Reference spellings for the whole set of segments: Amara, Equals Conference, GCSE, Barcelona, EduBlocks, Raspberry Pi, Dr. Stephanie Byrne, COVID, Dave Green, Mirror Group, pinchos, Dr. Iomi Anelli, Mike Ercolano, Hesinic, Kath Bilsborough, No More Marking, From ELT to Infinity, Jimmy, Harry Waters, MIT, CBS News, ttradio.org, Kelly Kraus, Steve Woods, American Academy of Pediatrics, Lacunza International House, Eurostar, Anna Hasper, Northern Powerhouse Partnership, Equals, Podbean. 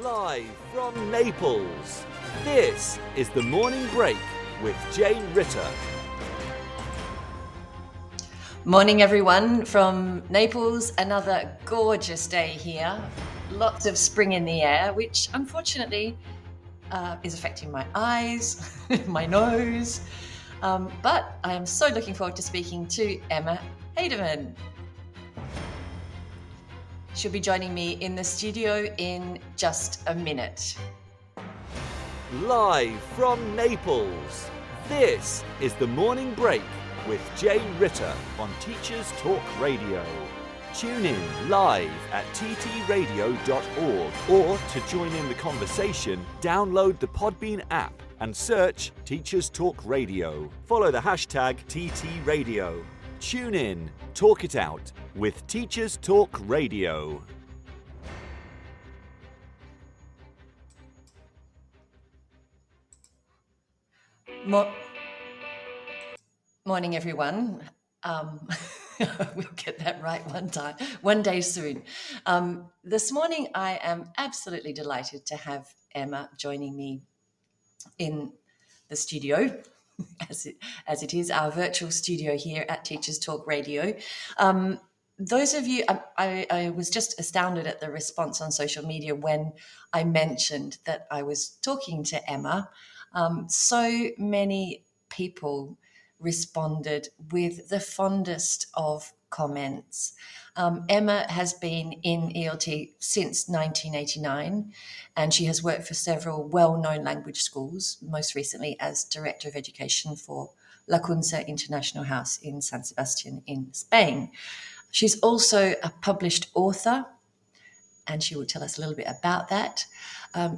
Live from Naples, this is The Morning Break with Jane Ritter. Morning everyone from Naples, another gorgeous day here. Lots of spring in the air, which unfortunately is affecting my eyes, my nose. But I am so looking forward to speaking to Emma Hederman. She'll be joining me in the studio in just a minute. Live from Naples, this is The Morning Break with Jane Ritter on Teachers Talk Radio. Tune in live at ttradio.org, or to join in the conversation, download the Podbean app and search Teachers Talk Radio. Follow the hashtag ttradio. Tune in, talk it out with Teachers Talk Radio. Morning, everyone. We'll get that right one day soon. This morning, I am absolutely delighted to have Emma joining me in the studio. As it is our virtual studio here at Teachers Talk Radio. Those of you, I was just astounded at the response on social media when I mentioned that I was talking to Emma. So many people responded with the fondest of comments. Emma has been in ELT since 1989, and she has worked for several well-known language schools, most recently as Director of Education for Lacunza International House in San Sebastian in Spain. She's also a published author, and she will tell us a little bit about that.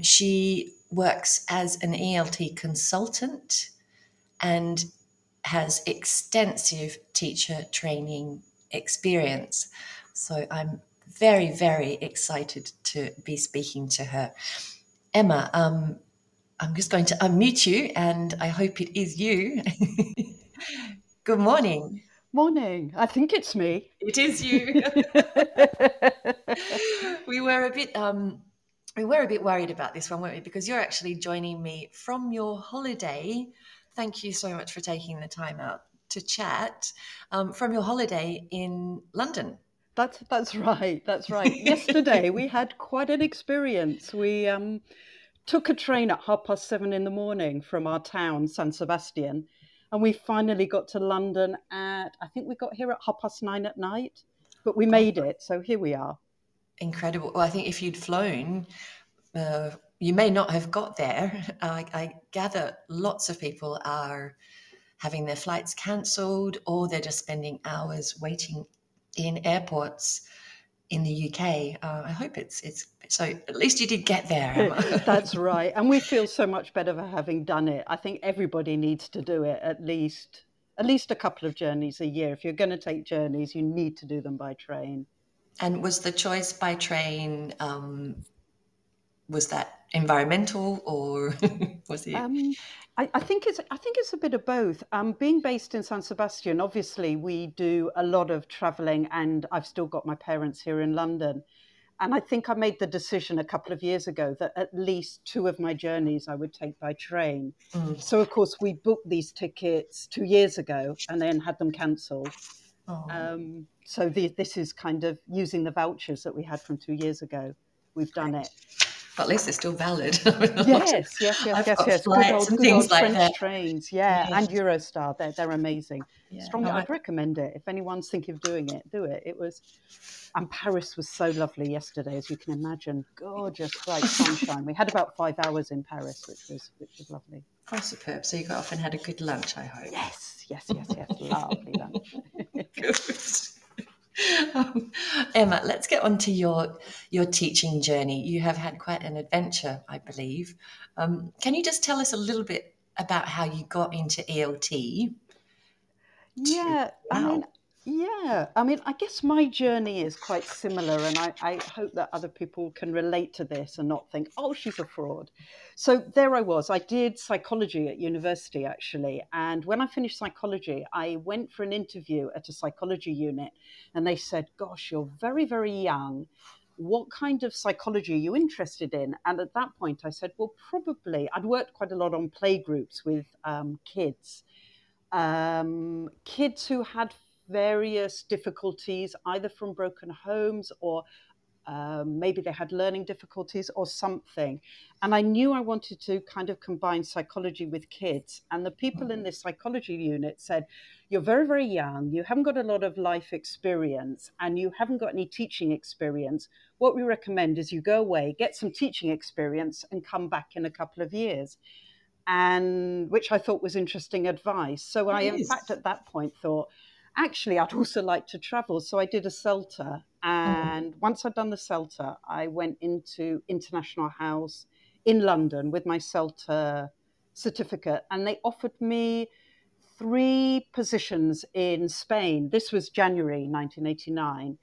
She works as an ELT consultant and has extensive teacher training experience. So I'm very, very excited to be speaking to her. Emma, I'm just going to unmute you, and I hope it is you. Good morning. Morning. I think it's me. It is you. We were a bit worried about this one, weren't we? Because you're actually joining me from your holiday. Thank you so much for taking the time out to chat from your holiday in London. That's right. Yesterday we had quite an experience. We took a train at 7:30 in the morning from our town, San Sebastian, and we finally got to London at, I think we got here at 9:30 at night, but we made it, so here we are. Incredible. Well, I think if you'd flown, you may not have got there. I gather lots of people are having their flights cancelled, or they're just spending hours waiting in airports in the UK. I hope it's so. At least you did get there, Emma. That's right, and we feel so much better for having done it. I think everybody needs to do it at least a couple of journeys a year. If you're going to take journeys, you need to do them by train. And was the choice by train? Was that environmental, or was it? I think it's a bit of both. Being based in San Sebastian, obviously we do a lot of travelling, and I've still got my parents here in London. And I think I made the decision a couple of years ago that at least two of my journeys I would take by train. Mm. So of course we booked these tickets 2 years ago and then had them cancelled. Oh. So this is kind of using the vouchers that we had from 2 years ago. We've done it. But at least they're still valid. Yes. Good old French trains, yeah. And Eurostar, they're amazing. Yeah. Strongly, I'd recommend it. If anyone's thinking of doing it, do it. And Paris was so lovely yesterday, as you can imagine. Gorgeous, bright sunshine. We had about 5 hours in Paris, which was lovely. Oh, superb. So you got off and had a good lunch, I hope. Yes. Lovely lunch. Good. Emma, let's get on to your teaching journey. You have had quite an adventure, I believe. Can you just tell us a little bit about how you got into ELT? I mean, I guess my journey is quite similar, and I hope that other people can relate to this and not think, oh, she's a fraud. So there I was. I did psychology at university, actually. And when I finished psychology, I went for an interview at a psychology unit, and they said, gosh, you're very, very young. what kind of psychology are you interested in? And at that point, I said, well, probably, I'd worked quite a lot on play groups with kids who had various difficulties, either from broken homes or maybe they had learning difficulties or something. And I knew I wanted to kind of combine psychology with kids. And the people in this psychology unit said, you're very, very young. You haven't got a lot of life experience and you haven't got any teaching experience. What we recommend is you go away, get some teaching experience and come back in a couple of years. And which I thought was interesting advice. So I, in fact, at that point thought, actually, I'd also like to travel. So I did a CELTA. And once I'd done the CELTA, I went into International House in London with my CELTA certificate. And they offered me 3 positions in Spain. This was January 1989.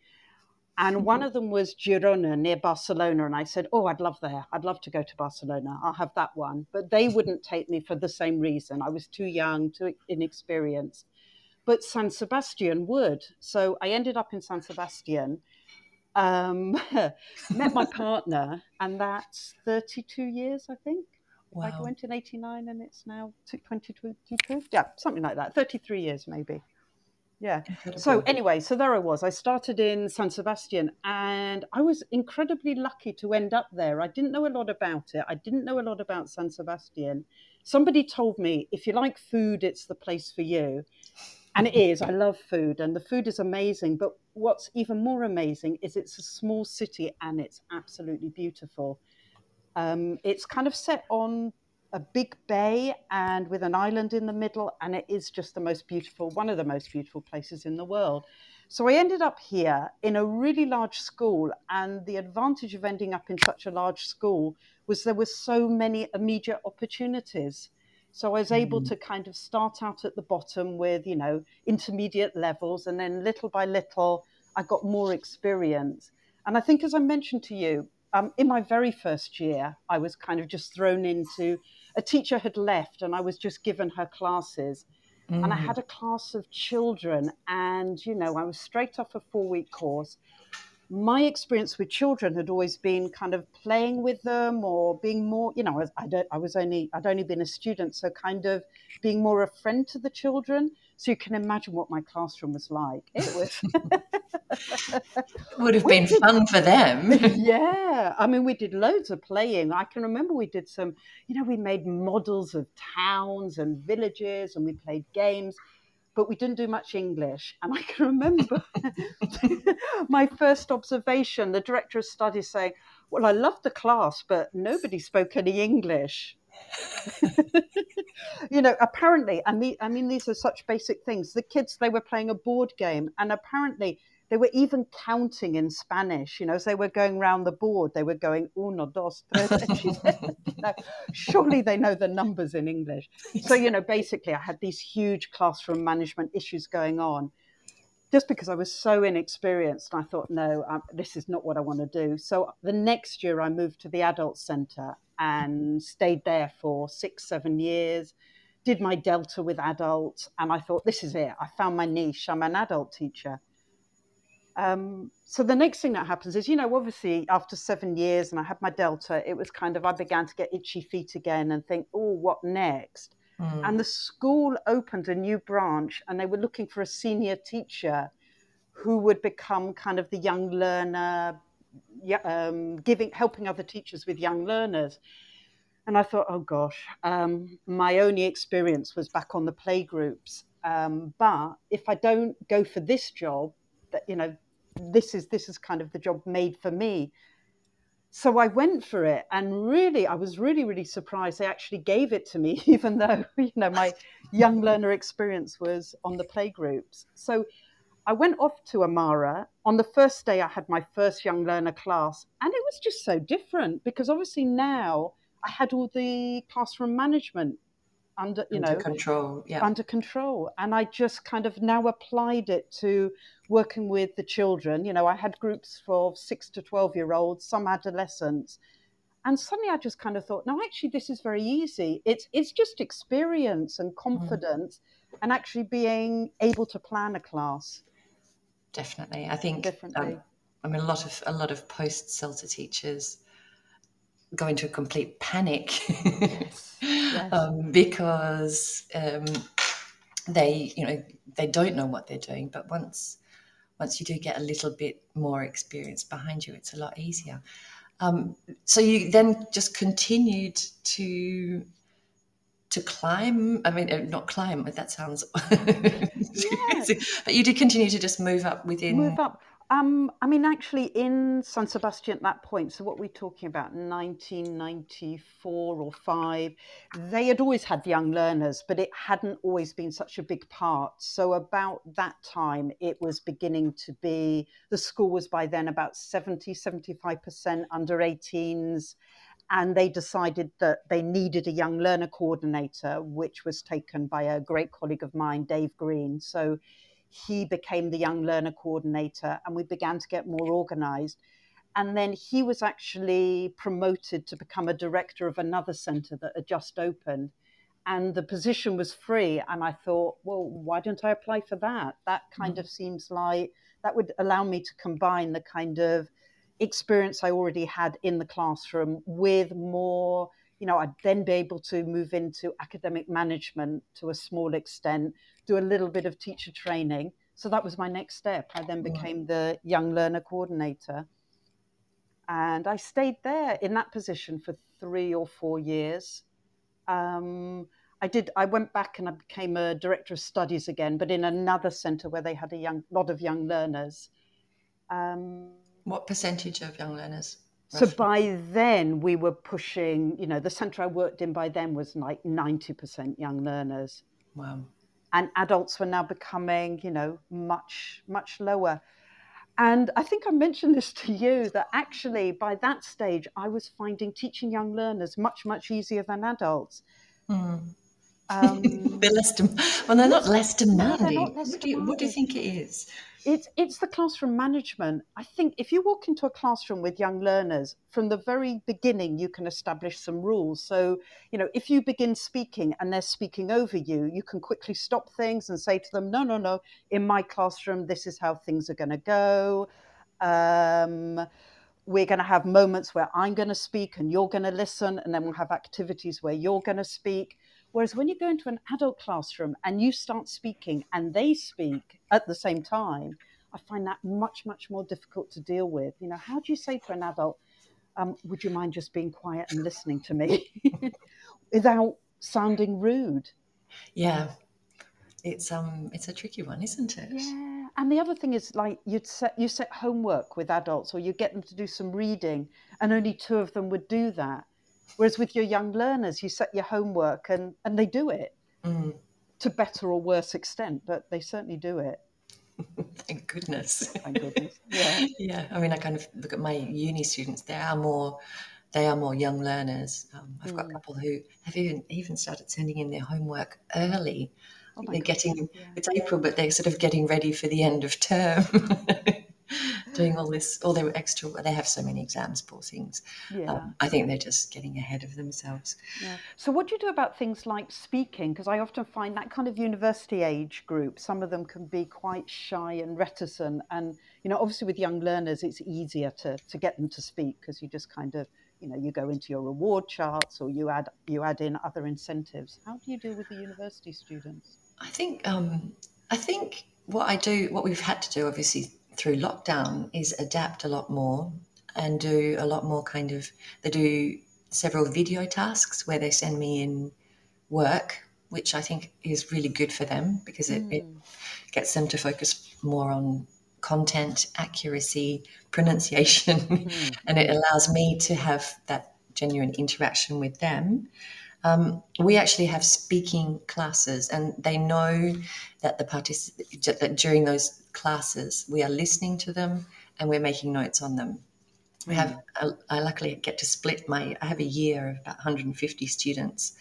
And one of them was Girona near Barcelona. And I said, oh, I'd love there. I'd love to go to Barcelona. I'll have that one. But they wouldn't take me for the same reason. I was too young, too inexperienced. But San Sebastian would. So I ended up in San Sebastian, met my partner, and that's 32 years, I think. Wow. I went in 89 and it's now 2022. Yeah, something like that. 33 years maybe. Yeah. Incredible. So anyway, so there I was. I started in San Sebastian and I was incredibly lucky to end up there. I didn't know a lot about it. I didn't know a lot about San Sebastian. Somebody told me, if you like food, it's the place for you. And it is. I love food and the food is amazing. But what's even more amazing is it's a small city and it's absolutely beautiful. It's kind of set on a big bay and with an island in the middle. And it is just the most beautiful, one of the most beautiful places in the world. So I ended up here in a really large school. And the advantage of ending up in such a large school was there were so many immediate opportunities. So I was able to kind of start out at the bottom with, you know, intermediate levels. And then little by little, I got more experience. And I think, as I mentioned to you, in my very first year, I was kind of just thrown into a teacher had left and I was just given her classes. And I had a class of children. And, you know, I was straight off a 4-week course. My experience with children had always been kind of playing with them or being more, you know, I'd only been a student, so kind of being more a friend to the children. So you can imagine what my classroom was like. It was would have been fun for them. Yeah. I mean, we did loads of playing. I can remember we did some, you know, we made models of towns and villages and we played games. But we didn't do much English. And I can remember my first observation, the director of studies saying, well, I loved the class, but nobody spoke any English. You know, apparently, I mean, these are such basic things. The kids, they were playing a board game and apparently they were even counting in Spanish. You know, as they were going round the board, they were going, uno, dos, tres. And she said, no, surely they know the numbers in English. So, you know, basically I had these huge classroom management issues going on just because I was so inexperienced. And I thought, no, this is not what I want to do. So the next year I moved to the adult centre and stayed there for 6-7 years, did my Delta with adults. And I thought, this is it. I found my niche. I'm an adult teacher. So the next thing that happens is, you know, obviously after 7 years and I had my Delta, it was kind of, I began to get itchy feet again and think, oh, what next? And the school opened a new branch and they were looking for a senior teacher who would become kind of the young learner, helping other teachers with young learners. And I thought, oh gosh, my only experience was back on the play groups. But if I don't go for this job, that, you know, this is kind of the job made for me. So I went for it. And really, I was really, really surprised they actually gave it to me, even though, you know, my young learner experience was on the playgroups. So I went off to Amara. On the first day, I had my first young learner class. And it was just so different because obviously now I had all the classroom management under control. And I just kind of now applied it to working with the children. You know, I had groups for 6 to 12-year-olds, some adolescents. And suddenly I just kind of thought, no, actually, this is very easy. It's just experience and confidence and actually being able to plan a class. Definitely. I think I mean, a lot of post-CELTA teachers go into a complete panic. Yes. Yes. Because they don't know what they're doing. But once you do get a little bit more experience behind you, it's a lot easier. So you then just continued to climb. I mean, not climb, but that sounds crazy. But you did continue to just move up. I mean, actually in San Sebastian at that point, so what we're talking about, 1994 or 5, they had always had young learners, but it hadn't always been such a big part. So about that time, it was beginning to be, the school was by then about 75% under 18s. And they decided that they needed a young learner coordinator, which was taken by a great colleague of mine, Dave Green. So he became the young learner coordinator and we began to get more organised. And then he was actually promoted to become a director of another centre that had just opened. And the position was free. And I thought, well, why don't I apply for that? That kind of seems like that would allow me to combine the kind of experience I already had in the classroom with more, I'd then be able to move into academic management to a small extent, do a little bit of teacher training. So that was my next step. I then became the young learner coordinator. And I stayed there in that position for 3 or 4 years. I went back and I became a director of studies again, but in another centre where they had a lot of young learners. What percentage of young learners? Roughly? So by then we were pushing, the centre I worked in by then was like 90% young learners. Wow. And adults were now becoming, much, much lower. And I think I mentioned this to you, that actually by that stage I was finding teaching young learners much, much easier than adults. Mm. They're not less demanding. What do you think it is? It's the classroom management. I think if you walk into a classroom with young learners, from the very beginning you can establish some rules. So, if you begin speaking and they're speaking over you, you can quickly stop things and say to them, no, in my classroom this is how things are going to go. We're going to have moments where I'm going to speak and you're going to listen, and then we'll have activities where you're going to speak. Whereas when you go into an adult classroom and you start speaking and they speak at the same time, I find that much, much more difficult to deal with. How do you say to an adult, would you mind just being quiet and listening to me without sounding rude? Yeah, it's a tricky one, isn't it? Yeah, and the other thing is like you set homework with adults or you get them to do some reading and only 2 of them would do that. Whereas with your young learners, you set your homework and they do it to better or worse extent, but they certainly do it. Thank goodness. Thank goodness. Yeah. Yeah. I mean, I kind of look at my uni students. They are more young learners. I've got a couple who have even started sending in their homework early. Oh my goodness. It's April, but they're sort of getting ready for the end of term. Doing all this, all their extra. They have so many exams, poor things. Yeah. I think they're just getting ahead of themselves. Yeah. So what do you do about things like speaking? Because I often find that kind of university age group, some of them can be quite shy and reticent. And, obviously with young learners, it's easier to get them to speak because you just kind of, you go into your reward charts or you add in other incentives. How do you deal with the university students? I think what we've had to do, obviously, through lockdown is adapt a lot more and do a lot more kind of, they do several video tasks where they send me in work, which I think is really good for them because it gets them to focus more on content, accuracy, pronunciation, and it allows me to have that genuine interaction with them. We actually have speaking classes, and they know that that during those classes we are listening to them and we're making notes on them. We have I luckily get to split I have a year of about 150 students,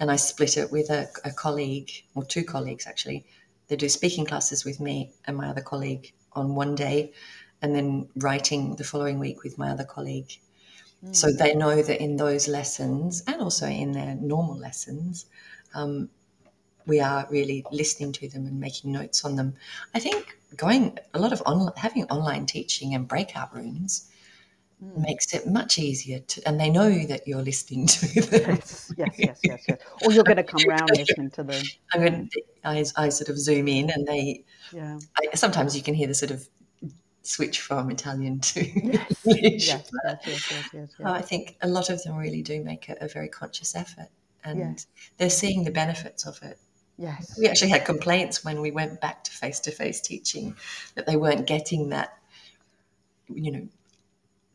and I split it with a colleague or 2 colleagues actually. They do speaking classes with me and my other colleague on one day, and then writing the following week with my other colleague. So they know that in those lessons and also in their normal lessons, we are really listening to them and making notes on them. I think having online teaching and breakout rooms makes it much easier to, and they know that you're listening to them. Yes. Or you're going to come round listening to them. I sort of zoom in, and they. Yeah. Sometimes you can hear the sort of switch from Italian to English. Yes. I think a lot of them really do make a very conscious effort, and they're seeing the benefits of it. Yes. We actually had complaints when we went back to face teaching that they weren't getting that, you know,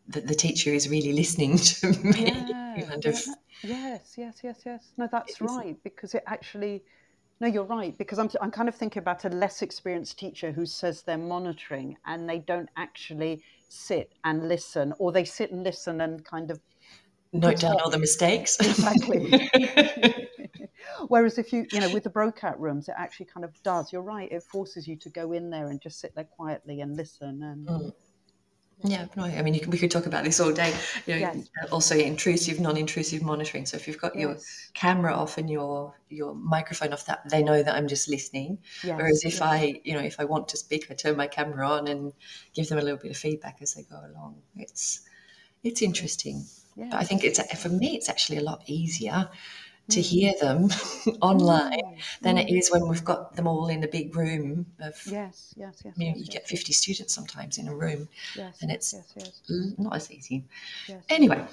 that the teacher is really listening to me. Yes. No, that's right, because it actually, no, you're right, because I'm kind of thinking about a less experienced teacher who says they're monitoring and they don't actually sit and listen, or they sit and listen and kind of note down all the mistakes. Exactly. Whereas if you with the breakout rooms, it actually kind of does. You're right. It forces you to go in there and just sit there quietly and listen. And we could talk about this all day. Also intrusive, non-intrusive monitoring. So if you've got your camera off and your microphone off, that they know that I'm just listening. Yes. Whereas if I want to speak, I turn my camera on and give them a little bit of feedback as they go along. It's interesting. Yeah. But I think for me it's actually a lot easier to hear them online than it is when we've got them all in the big room of get 50 students sometimes in a room, and it's not as easy. Yes. Anyway,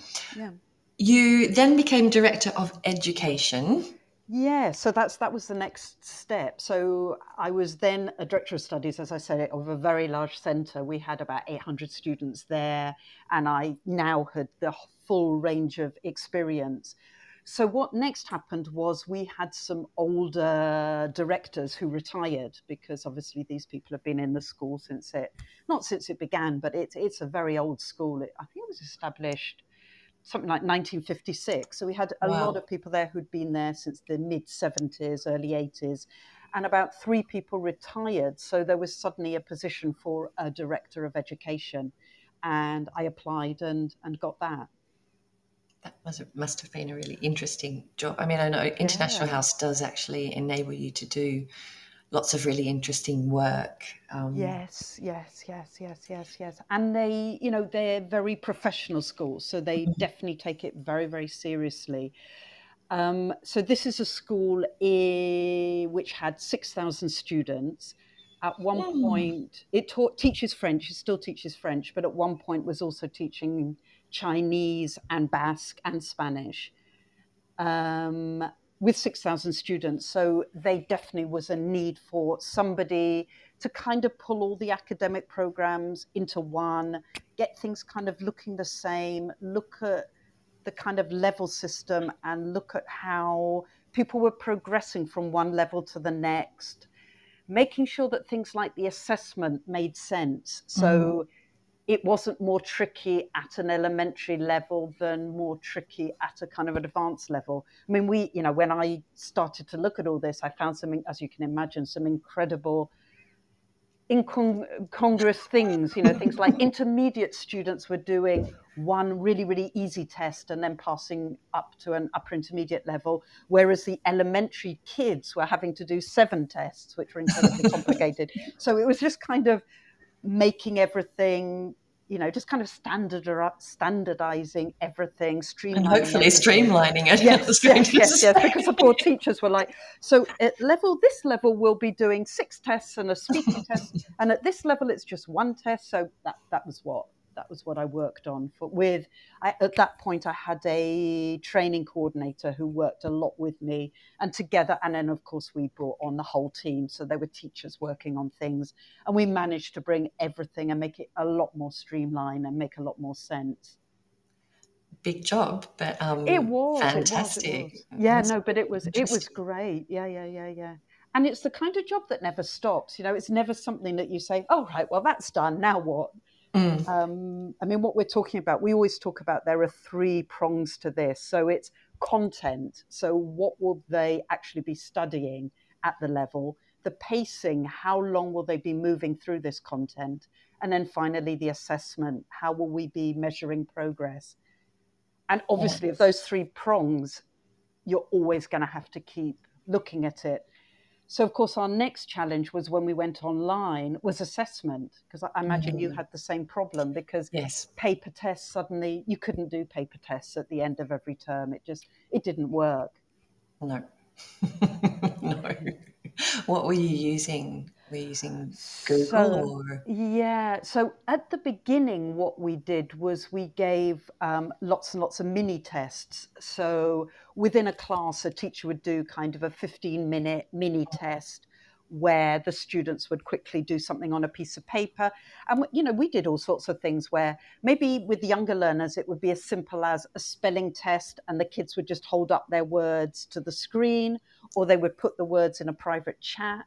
you then became Director of Education. Yeah, so that was the next step. So I was then a Director of Studies, as I said, of a very large centre. We had about 800 students there, and I now had the full range of experience. So what next happened was we had some older directors who retired, because obviously these people have been in the school not since it began, but it's a very old school. I think it was established something like 1956. So we had a lot of people there who'd been there since the mid-70s, early 80s, and about 3 people retired. So there was suddenly a position for a Director of Education, and I applied and got that. That must have been a really interesting job. I mean, I know International House does actually enable you to do lots of really interesting work. Yes. And they, they're very professional schools, so they definitely take it very, very seriously. So this is a school which had 6,000 students. At one point, it teaches French. It still teaches French, but at one point was also teaching Chinese and Basque and Spanish, with 6,000 students. So there definitely was a need for somebody to kind of pull all the academic programs into one, get things kind of looking the same, look at the kind of level system and look at how people were progressing from one level to the next, making sure that things like the assessment made sense. So it wasn't more tricky at an elementary level than more tricky at a kind of an advanced level. I mean, when I started to look at all this, I found some, as you can imagine, some incredible incongruous things, things like intermediate students were doing one really, really easy test and then passing up to an upper intermediate level, whereas the elementary kids were having to do 7 tests, which were incredibly complicated. So it was just kind of making everything, just kind of standardizing everything, streamlining. And hopefully everything. Streamlining it. Yes, because the poor teachers were like, so at this level we'll be doing 6 tests and a speaking test, and at this level it's just 1 test. So that was what I worked on. At that point I had a training coordinator who worked a lot with me and together, and then of course we brought on the whole team, so there were teachers working on things, and we managed to bring everything and make it a lot more streamlined and make a lot more sense. Big job, but it was fantastic. It was. Yeah, no, but it was great. Yeah. And it's the kind of job that never stops. It's never something that you say, oh, right, well, that's done, now what? I mean, what we're talking about, we always talk about there are 3 prongs to this. So it's content. So what will they actually be studying at the level? The pacing, how long will they be moving through this content? And then finally, the assessment, how will we be measuring progress? And obviously, of those 3 prongs, you're always going to have to keep looking at it. So, of course, our next challenge was when we went online was assessment, because I imagine you had the same problem, because paper tests, suddenly you couldn't do paper tests at the end of every term. It didn't work. No. No. What were you using? Were you using Google? So at the beginning, what we did was we gave lots and lots of mini tests. So within a class, a teacher would do kind of a 15-minute mini test where the students would quickly do something on a piece of paper. And, you know, we did all sorts of things where maybe with younger learners, it would be as simple as a spelling test and the kids would just hold up their words to the screen, or they would put the words in a private chat,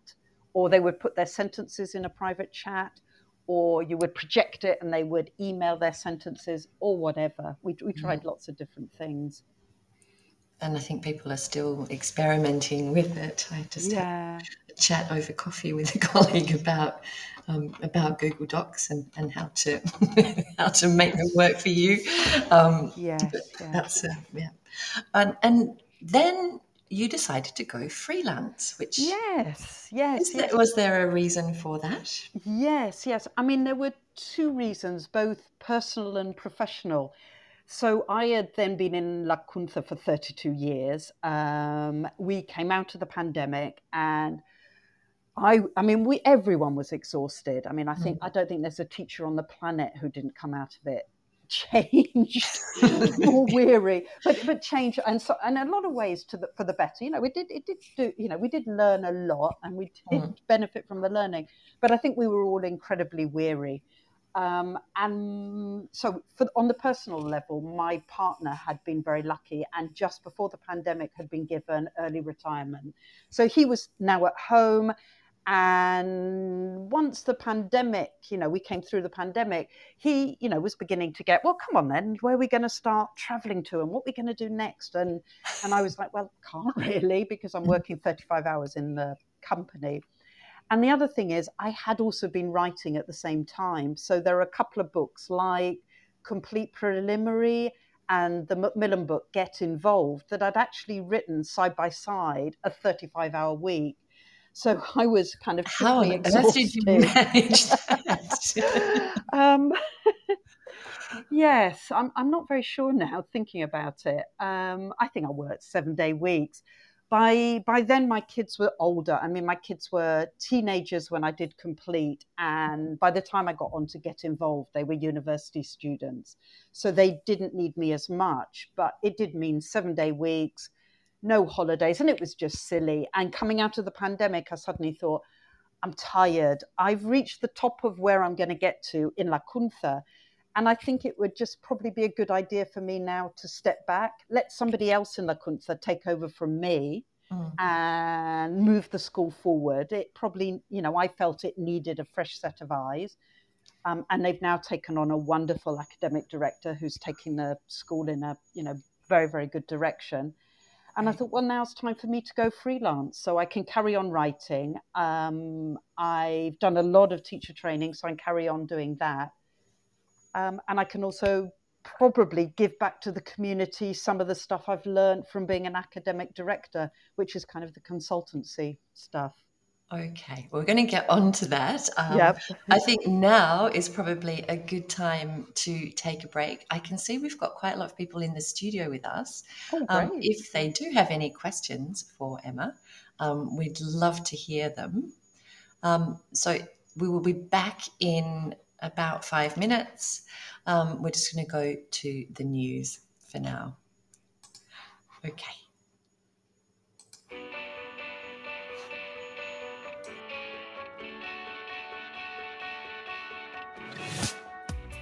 or they would put their sentences in a private chat, or you would project it and they would email their sentences or whatever. We tried lots of different things. And I think people are still experimenting with it. I just had a chat over coffee with a colleague about Google Docs and how to how to make them work for you. And then you decided to go freelance, which was there a reason for that? Yes. I mean, there were two reasons, both personal and professional. So I had then been in Lacunza for 32 years. We came out of the pandemic and I mean, everyone was exhausted. I mean, I don't think there's a teacher on the planet who didn't come out of it changed, more weary, but changed. And so, in a lot of ways, for the better. You know, we did learn a lot and we did benefit from the learning, but I think we were all incredibly weary. And so on the personal level, my partner had been very lucky and just before the pandemic had been given early retirement. So he was now at home. And once the pandemic, you know, we came through the pandemic, he, you know, was beginning to get, well, come on then, where are we going to start traveling to and what are we going to do next? And I was like, well, can't really, because I'm working 35 hours in the company. And the other thing is I had also been writing at the same time. So there are a couple of books like Complete Preliminary and the Macmillan book, Get Involved, that I'd actually written side by side a 35-hour week. So I was kind of exhausted. How did you manage that? Yes, I'm not very sure now thinking about it. I think I worked 7-day weeks. By then, my kids were older. I mean, my kids were teenagers when I did Complete. And by the time I got on to Get Involved, they were university students. So they didn't need me as much. But it did mean 7-day weeks, no holidays. And it was just silly. And coming out of the pandemic, I suddenly thought, I'm tired. I've reached the top of where I'm going to get to in Lacunza. And I think it would just probably be a good idea for me now to step back, let somebody else in Lacunza take over from me and move the school forward. It probably, you know, I felt it needed a fresh set of eyes. And they've now taken on a wonderful academic director who's taking the school in a, you know, very, very good direction. And I thought, well, now it's time for me to go freelance so I can carry on writing. I've done a lot of teacher training, so I can carry on doing that. And I can also probably give back to the community some of the stuff I've learned from being an academic director, which is kind of the consultancy stuff. Okay, we're going to get on to that. I think now is probably a good time to take a break. I can see we've got quite a lot of people in the studio with us. Oh, great. If they do have any questions for Emma, we'd love to hear them. So we will be back in about 5 minutes. We're just going to go to the news for now. Okay.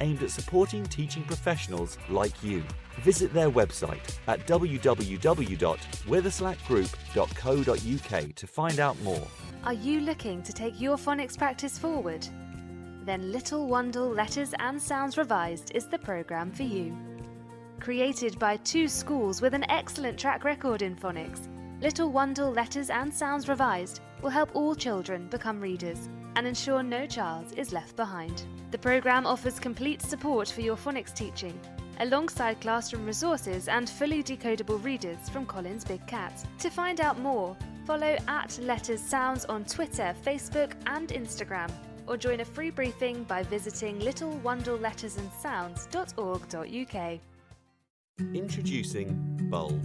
aimed at supporting teaching professionals like you. Visit their website at www.witherslackgroup.co.uk to find out more. Are you looking to take your phonics practice forward? Then Little Wandle Letters and Sounds Revised is the programme for you. created by two schools with an excellent track record in phonics, Little Wandle Letters and Sounds Revised will help all children become readers and ensure no child is left behind. The programme offers complete support for your phonics teaching, alongside classroom resources and fully decodable readers from Collins Big Cat. To find out more, follow @LettersSounds on Twitter, Facebook and Instagram, or join a free briefing by visiting littlewandlelettersandsounds.org.uk. Introducing Bulb.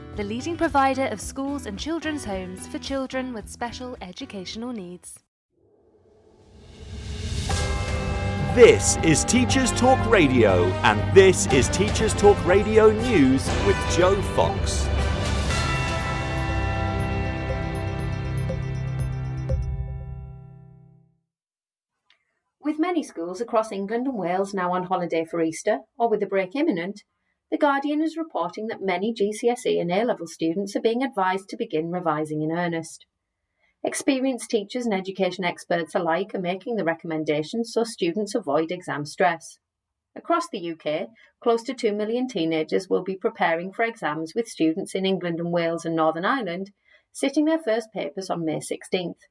the leading provider of schools and children's homes for children with special educational needs. This is Teachers Talk Radio, and this is Teachers Talk Radio News with Jo Fox. With many schools across England and Wales now on holiday for Easter, or with a break imminent, The Guardian is reporting that many GCSE and A-level students are being advised to begin revising in earnest. Experienced teachers and education experts alike are making the recommendations so students avoid exam stress. Across the UK, close to 2 million teenagers will be preparing for exams with students in England and Wales and Northern Ireland, sitting their first papers on May 16th.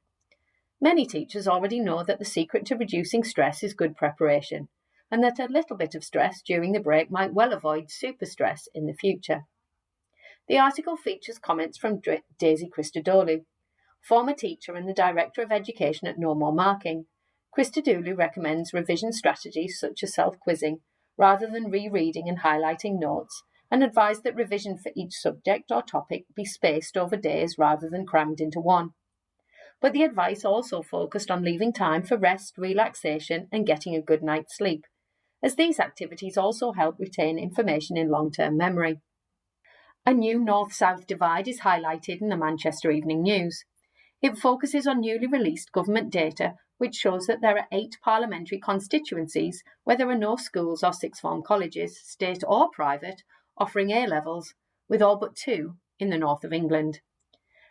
Many teachers already know that the secret to reducing stress is good preparation, and that a little bit of stress during the break might well avoid super stress in the future. The article features comments from Daisy Christodoulou, former teacher and the Director of Education at No More Marking. Christodoulou recommends revision strategies such as self-quizzing, rather than rereading and highlighting notes, and advised that revision for each subject or topic be spaced over days rather than crammed into one. But the advice also focused on leaving time for rest, relaxation and getting a good night's sleep, as these activities also help retain information in long-term memory. A new north-south divide is highlighted in the Manchester Evening News. It focuses on newly released government data, which shows that there are 8 parliamentary constituencies where there are no schools or sixth-form colleges, state or private, offering A-levels, with all but 2 in the north of England.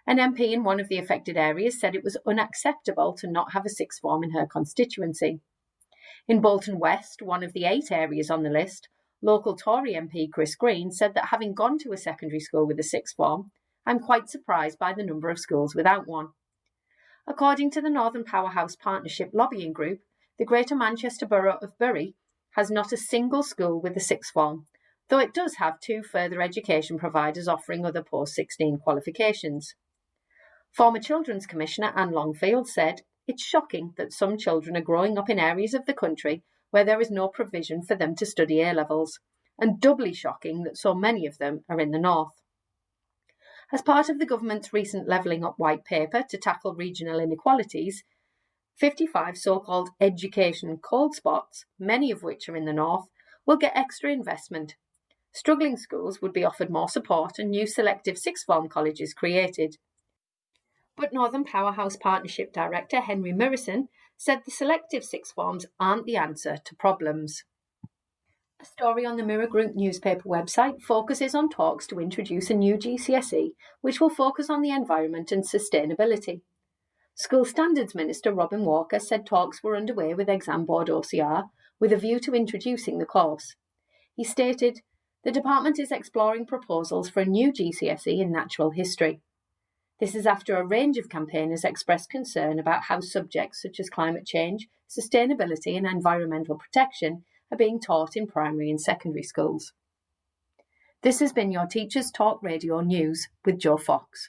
An MP in one of the affected areas said it was unacceptable to not have a sixth form in her constituency. In Bolton West, one of the 8 areas on the list, local Tory MP Chris Green said that having gone to a secondary school with a sixth form, I'm quite surprised by the number of schools without one. According to the Northern Powerhouse Partnership lobbying group, the Greater Manchester Borough of Bury has not a single school with a sixth form, though it does have 2 further education providers offering other post-16 qualifications. Former Children's Commissioner Anne Longfield said, "It's shocking that some children are growing up in areas of the country where there is no provision for them to study A-levels, and doubly shocking that so many of them are in the north." As part of the government's recent Levelling Up white paper to tackle regional inequalities, 55 so-called education cold spots, many of which are in the north, will get extra investment. Struggling schools would be offered more support and new selective sixth form colleges created. But Northern Powerhouse Partnership Director Henry Murison said the selective sixth forms aren't the answer to problems. A story on the Mirror Group newspaper website focuses on talks to introduce a new GCSE which will focus on the environment and sustainability. School Standards Minister Robin Walker said talks were underway with Exam Board OCR, with a view to introducing the course. He stated, "The department is exploring proposals for a new GCSE in natural history. This is after a range of campaigners expressed concern about how subjects such as climate change, sustainability and environmental protection are being taught in primary and secondary schools." This has been your Teachers Talk Radio News with Jo Fox.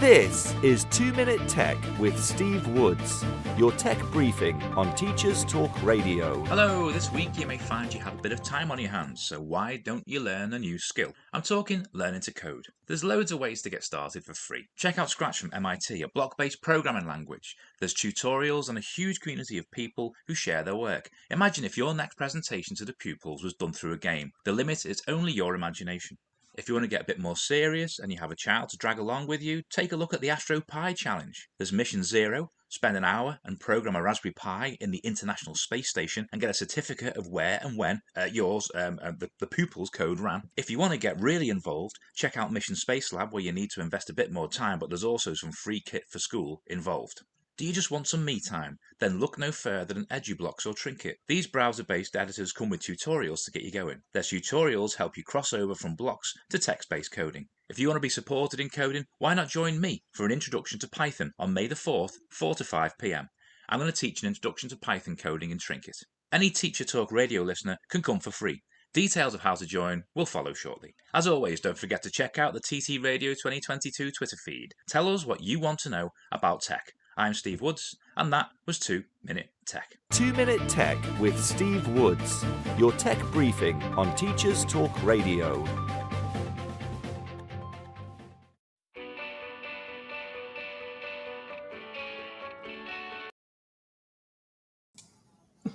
This is 2 Minute Tech with Steve Woods, your tech briefing on Teachers Talk Radio. Hello, this week you may find you have a bit of time on your hands, so why don't you learn a new skill? I'm talking learning to code. There's loads of ways to get started for free. Check out Scratch from MIT, a block-based programming language. There's tutorials and a huge community of people who share their work. Imagine if your next presentation to the pupils was done through a game. The limit is only your imagination. If you want to get a bit more serious and you have a child to drag along with you, take a look at the AstroPie Challenge. There's Mission Zero, spend an hour and program a Raspberry Pi in the International Space Station and get a certificate of where and when the pupil's code ran. If you want to get really involved, check out Mission Space Lab, where you need to invest a bit more time, but there's also some free kit for school involved. Do you just want some me time? Then look no further than EduBlocks or Trinket. These browser-based editors come with tutorials to get you going. Their tutorials help you cross over from blocks to text-based coding. If you want to be supported in coding, why not join me for an introduction to Python on May the 4th, 4 to 5 p.m. I'm going to teach an introduction to Python coding in Trinket. Any Teacher Talk Radio listener can come for free. Details of how to join will follow shortly. As always, don't forget to check out the TT Radio 2022 Twitter feed. Tell us what you want to know about tech. I'm Steve Woods, and that was 2 Minute Tech. 2 Minute Tech with Steve Woods, your tech briefing on Teachers Talk Radio.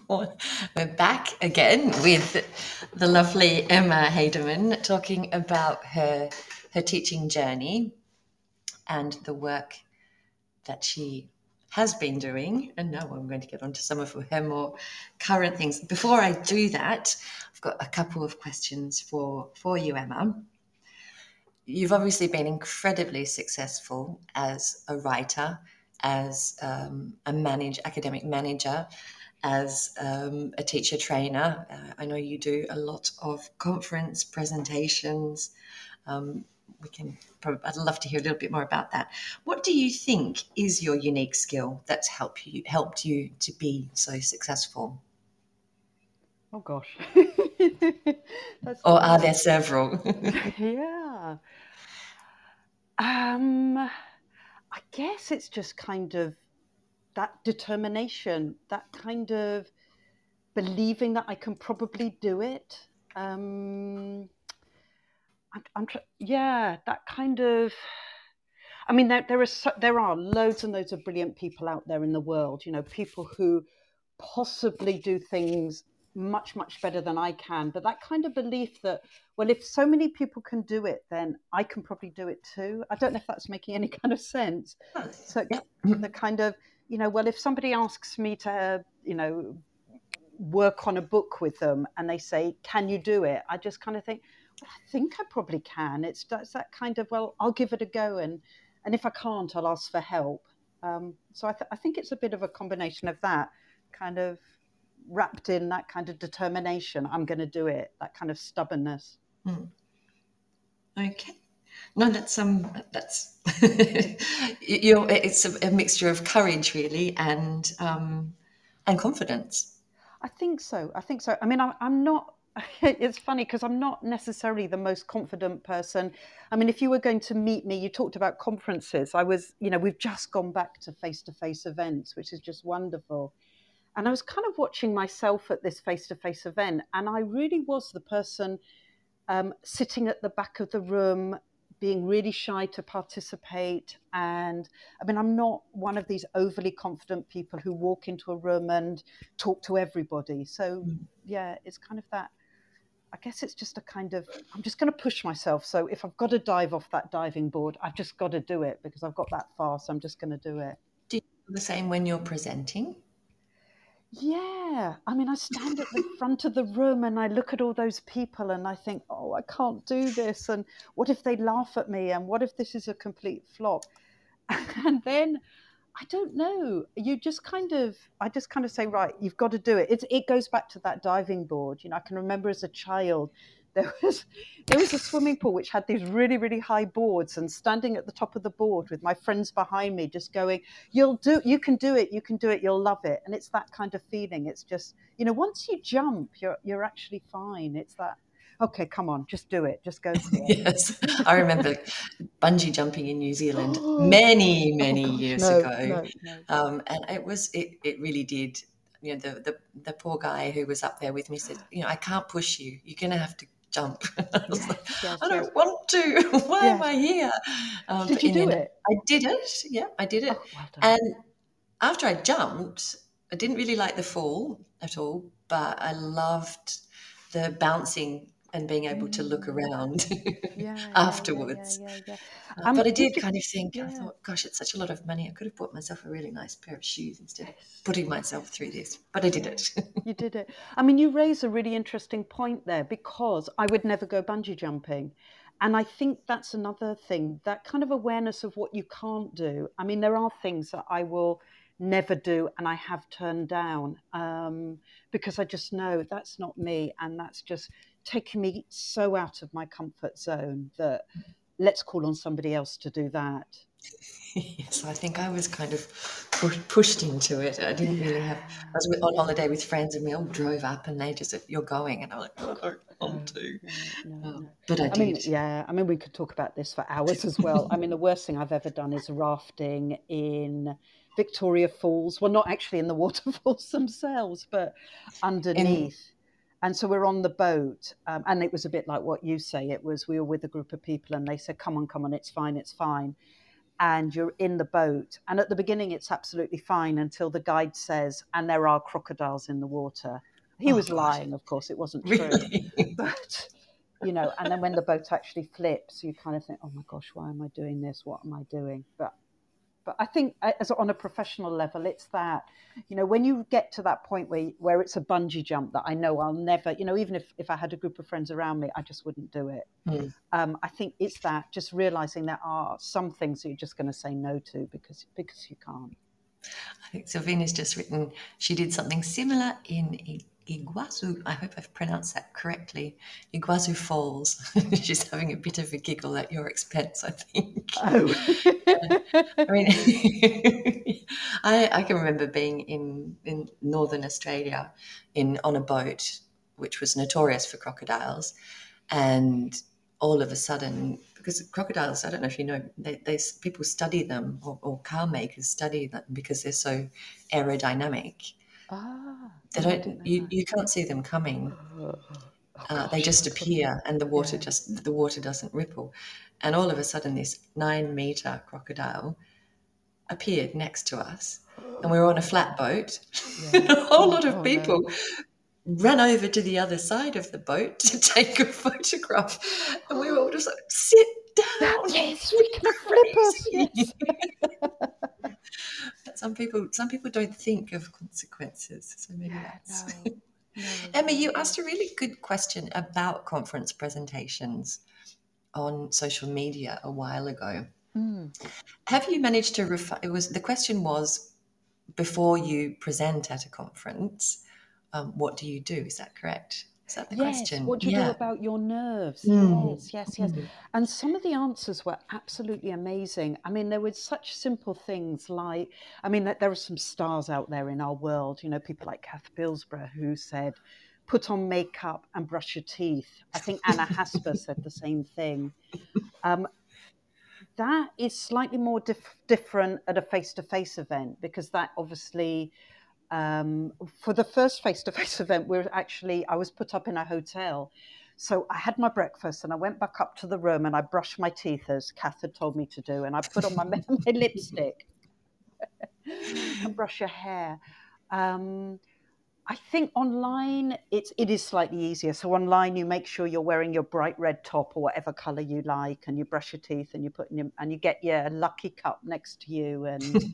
We're back again with the lovely Emma Hederman talking about her teaching journey and the work that she has been doing. And now I'm going to get on to some of her more current things. Before I do that, I've got a couple of questions for you, Emma. You've obviously been incredibly successful as a writer, as academic manager, as a teacher trainer. I know you do a lot of conference presentations. I'd love to hear a little bit more about that. What do you think is your unique skill that's helped you to be so successful? Oh gosh. Or are there several? Yeah. I guess it's just kind of that determination, that kind of believing that I can probably do it. That kind of, I mean, there are loads and loads of brilliant people out there in the world, you know, people who possibly do things much, much better than I can. But that kind of belief that, well, if so many people can do it, then I can probably do it too. I don't know if that's making any kind of sense. So the kind of, you know, well, if somebody asks me to, you know, work on a book with them and they say, can you do it? I just kind of think I probably can. It's that kind of, well, I'll give it a go, and if I can't, I'll ask for help. So I think it's a bit of a combination of that, kind of wrapped in that kind of determination, I'm going to do it, that kind of stubbornness. Mm. Okay. No, that's it's a mixture of courage, really, and confidence. I think so. I mean, I'm not. It's funny because I'm not necessarily the most confident person. I mean, if you were going to meet me, you talked about conferences. We've just gone back to face-to-face events, which is just wonderful. And I was kind of watching myself at this face-to-face event, and I really was the person sitting at the back of the room, being really shy to participate. And I mean, I'm not one of these overly confident people who walk into a room and talk to everybody. So yeah, it's kind of that. I guess it's just a kind of, I'm just going to push myself. So if I've got to dive off that diving board, I've just got to do it because I've got that far. So I'm just going to do it. Do you feel the same when you're presenting? Yeah. I mean, I stand at the front of the room and I look at all those people and I think, oh, I can't do this. And what if they laugh at me? And what if this is a complete flop? And then I don't know. I just kind of say, right, you've got to do it. It goes back to that diving board. You know, I can remember as a child, there was a swimming pool which had these really, really high boards, and standing at the top of the board with my friends behind me, just going, you can do it, you'll love it. And it's that kind of feeling. It's just, you know, once you jump, you're actually fine. It's that, okay, come on, just do it, just go for it. Yes, I remember bungee jumping in New Zealand many years ago. And it really did. You know, the poor guy who was up there with me said, you know, I can't push you, you're going to have to jump. I was like, I don't want to. Why am I here? Did you do it? I did it. Yeah, I did it. Oh, well done. And after I jumped, I didn't really like the fall at all, but I loved the bouncing and being able to look around afterwards. But I did kind of think, I thought, gosh, it's such a lot of money. I could have bought myself a really nice pair of shoes instead of putting myself through this. But I did it. You did it. I mean, you raise a really interesting point there, because I would never go bungee jumping. And I think that's another thing, that kind of awareness of what you can't do. I mean, there are things that I will never do, and I have turned down because I just know that's not me, and that's just taking me so out of my comfort zone that let's call on somebody else to do that. Yes, I think I was kind of pushed into it. I didn't really have. I was on holiday with friends, and we all drove up, and they just said, "You're going," and I'm like, "I don't want to." No. But I did. I mean, we could talk about this for hours as well. I mean, the worst thing I've ever done is rafting in Victoria Falls. Well, not actually in the waterfalls themselves, but underneath. And so we're on the boat, and it was a bit like what you say. It was, we were with a group of people, and they said, come on, it's fine. And you're in the boat. And at the beginning, it's absolutely fine until the guide says, and there are crocodiles in the water. He was lying, of course. It wasn't true. Really? But, you know, and then when the boat actually flips, you kind of think, oh, my gosh, why am I doing this? What am I doing? But I think as on a professional level, it's that, you know, when you get to that point where it's a bungee jump that I know I'll never, you know, even if I had a group of friends around me, I just wouldn't do it. Mm. I think it's that, just realising there are some things that you're just going to say no to because you can't. I think Sylvina's just written, she did something similar in Iguazu. I hope I've pronounced that correctly. Iguazu Falls. She's having a bit of a giggle at your expense, I think. Oh. I mean, I can remember being in Northern Australia on a boat, which was notorious for crocodiles, and all of a sudden, because crocodiles, I don't know if you know, they people study them, or car makers study them because they're so aerodynamic. They don't. You can't see them coming. They just appear, and the water doesn't ripple. And all of a sudden, this 9-meter crocodile appeared next to us, and we were on a flat boat. Yeah. And a whole lot of people ran over to the other side of the boat to take a photograph, and we were all just like, "Sit down, yes, we can flip us." Yes. Some people don't think of consequences, so maybe that's... No. Emma, you asked a really good question about conference presentations on social media a while ago. Mm. Have you managed to the question was, before you present at a conference, what do you do? Is that correct? Is that the question? What do you do about your nerves? Mm. Yes. Mm. And some of the answers were absolutely amazing. I mean, there were such simple things like, I mean, there are some stars out there in our world, you know, people like Kath Bilsborough, who said, put on makeup and brush your teeth. I think Anna Hasper said the same thing. That is slightly more different at a face-to-face event, because that obviously... for the first face-to-face event, I was put up in a hotel. So I had my breakfast and I went back up to the room and I brushed my teeth, as Kath had told me to do, and I put on my lipstick and brush your hair. I think online, it is slightly easier. So online, you make sure you're wearing your bright red top or whatever colour you like, and you brush your teeth, and you get your lucky cup next to you, and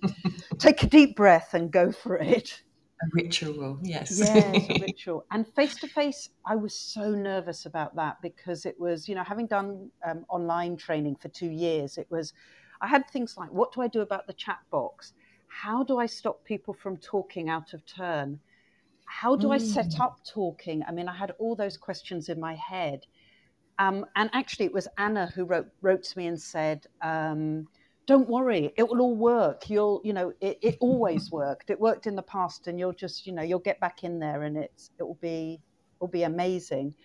take a deep breath and go for it. A ritual, yes. Yes, a ritual. And face-to-face, I was so nervous about that, because it was, you know, having done online training for 2 years, I had things like, what do I do about the chat box? how do I stop people from talking out of turn? How do I set up talking? I mean, I had all those questions in my head. And actually, it was Anna who wrote to me and said, don't worry, it will all work. It always worked. It worked in the past, and you'll get back in there, and it will be amazing.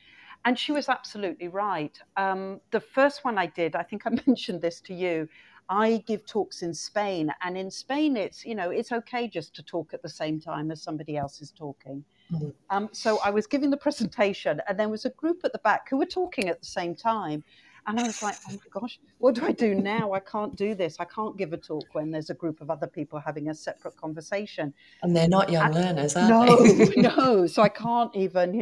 And she was absolutely right. The first one I did, I think I mentioned this to you, I give talks in Spain, and in Spain it's okay just to talk at the same time as somebody else is talking. Mm-hmm. So I was giving the presentation, and there was a group at the back who were talking at the same time. And I was like, oh my gosh, what do I do now? I can't do this. I can't give a talk when there's a group of other people having a separate conversation. And they're not young learners, are they? No, no. So I can't even,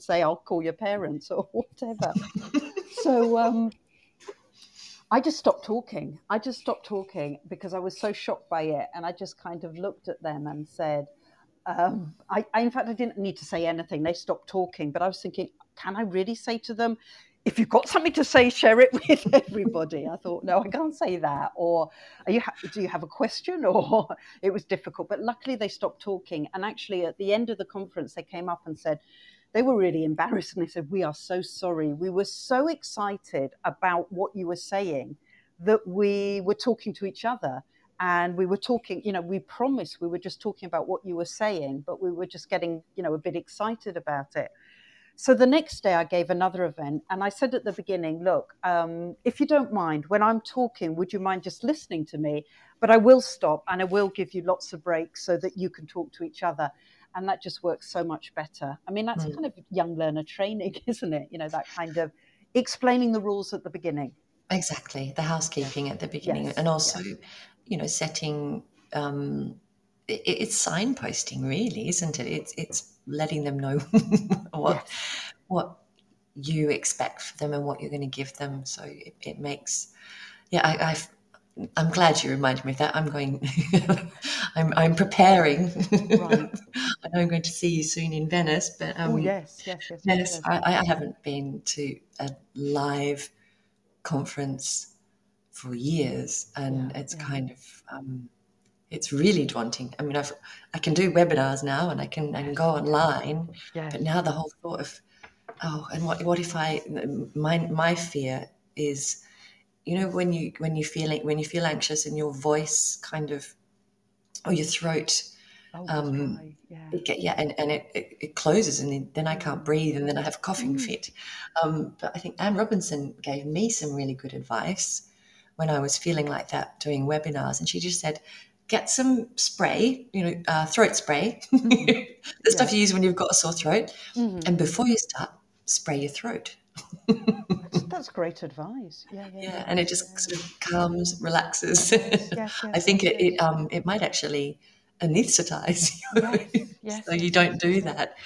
say I'll call your parents or whatever. So I just stopped talking. Because I was so shocked by it. And I just kind of looked at them and said, in fact, I didn't need to say anything. They stopped talking. But I was thinking, can I really say to them, if you've got something to say, share it with everybody? I thought, no, I can't say that. Or do you have a question? Or it was difficult. But luckily they stopped talking. And actually at the end of the conference, they came up and said, they were really embarrassed. And they said, we are so sorry. We were so excited about what you were saying that we were talking to each other. And we were talking, we promised we were just talking about what you were saying, but we were just getting, a bit excited about it. So the next day I gave another event, and I said at the beginning, look, if you don't mind, when I'm talking, would you mind just listening to me? But I will stop, and I will give you lots of breaks so that you can talk to each other. And that just works so much better. I mean, that's kind of young learner training, isn't it? That kind of explaining the rules at the beginning. Exactly. The housekeeping at the beginning. Yes. And also, setting... it's signposting, really, isn't it? It's letting them know what you expect for them and what you're going to give them. So it makes, I'm glad you reminded me of that. I'm going, I'm preparing. Right. I know I'm going to see you soon in Venice, but yes. I haven't been to a live conference for years, and it's really daunting. I mean, I can do webinars now, and I can go online. Yeah. But now the whole thought of, and what if my fear is, when you feel anxious and your voice kind of, or your throat, and it closes, and then I can't breathe, and then I have a coughing fit. But I think Anne Robinson gave me some really good advice when I was feeling like that doing webinars, and she just said, get some spray, throat spray, the stuff you use when you've got a sore throat. Mm-hmm. And before you start, spray your throat. That's great advice. Yeah. And it just sort of calms, relaxes. Yes. I think it might actually anaesthetize you. Yes, so you don't do that.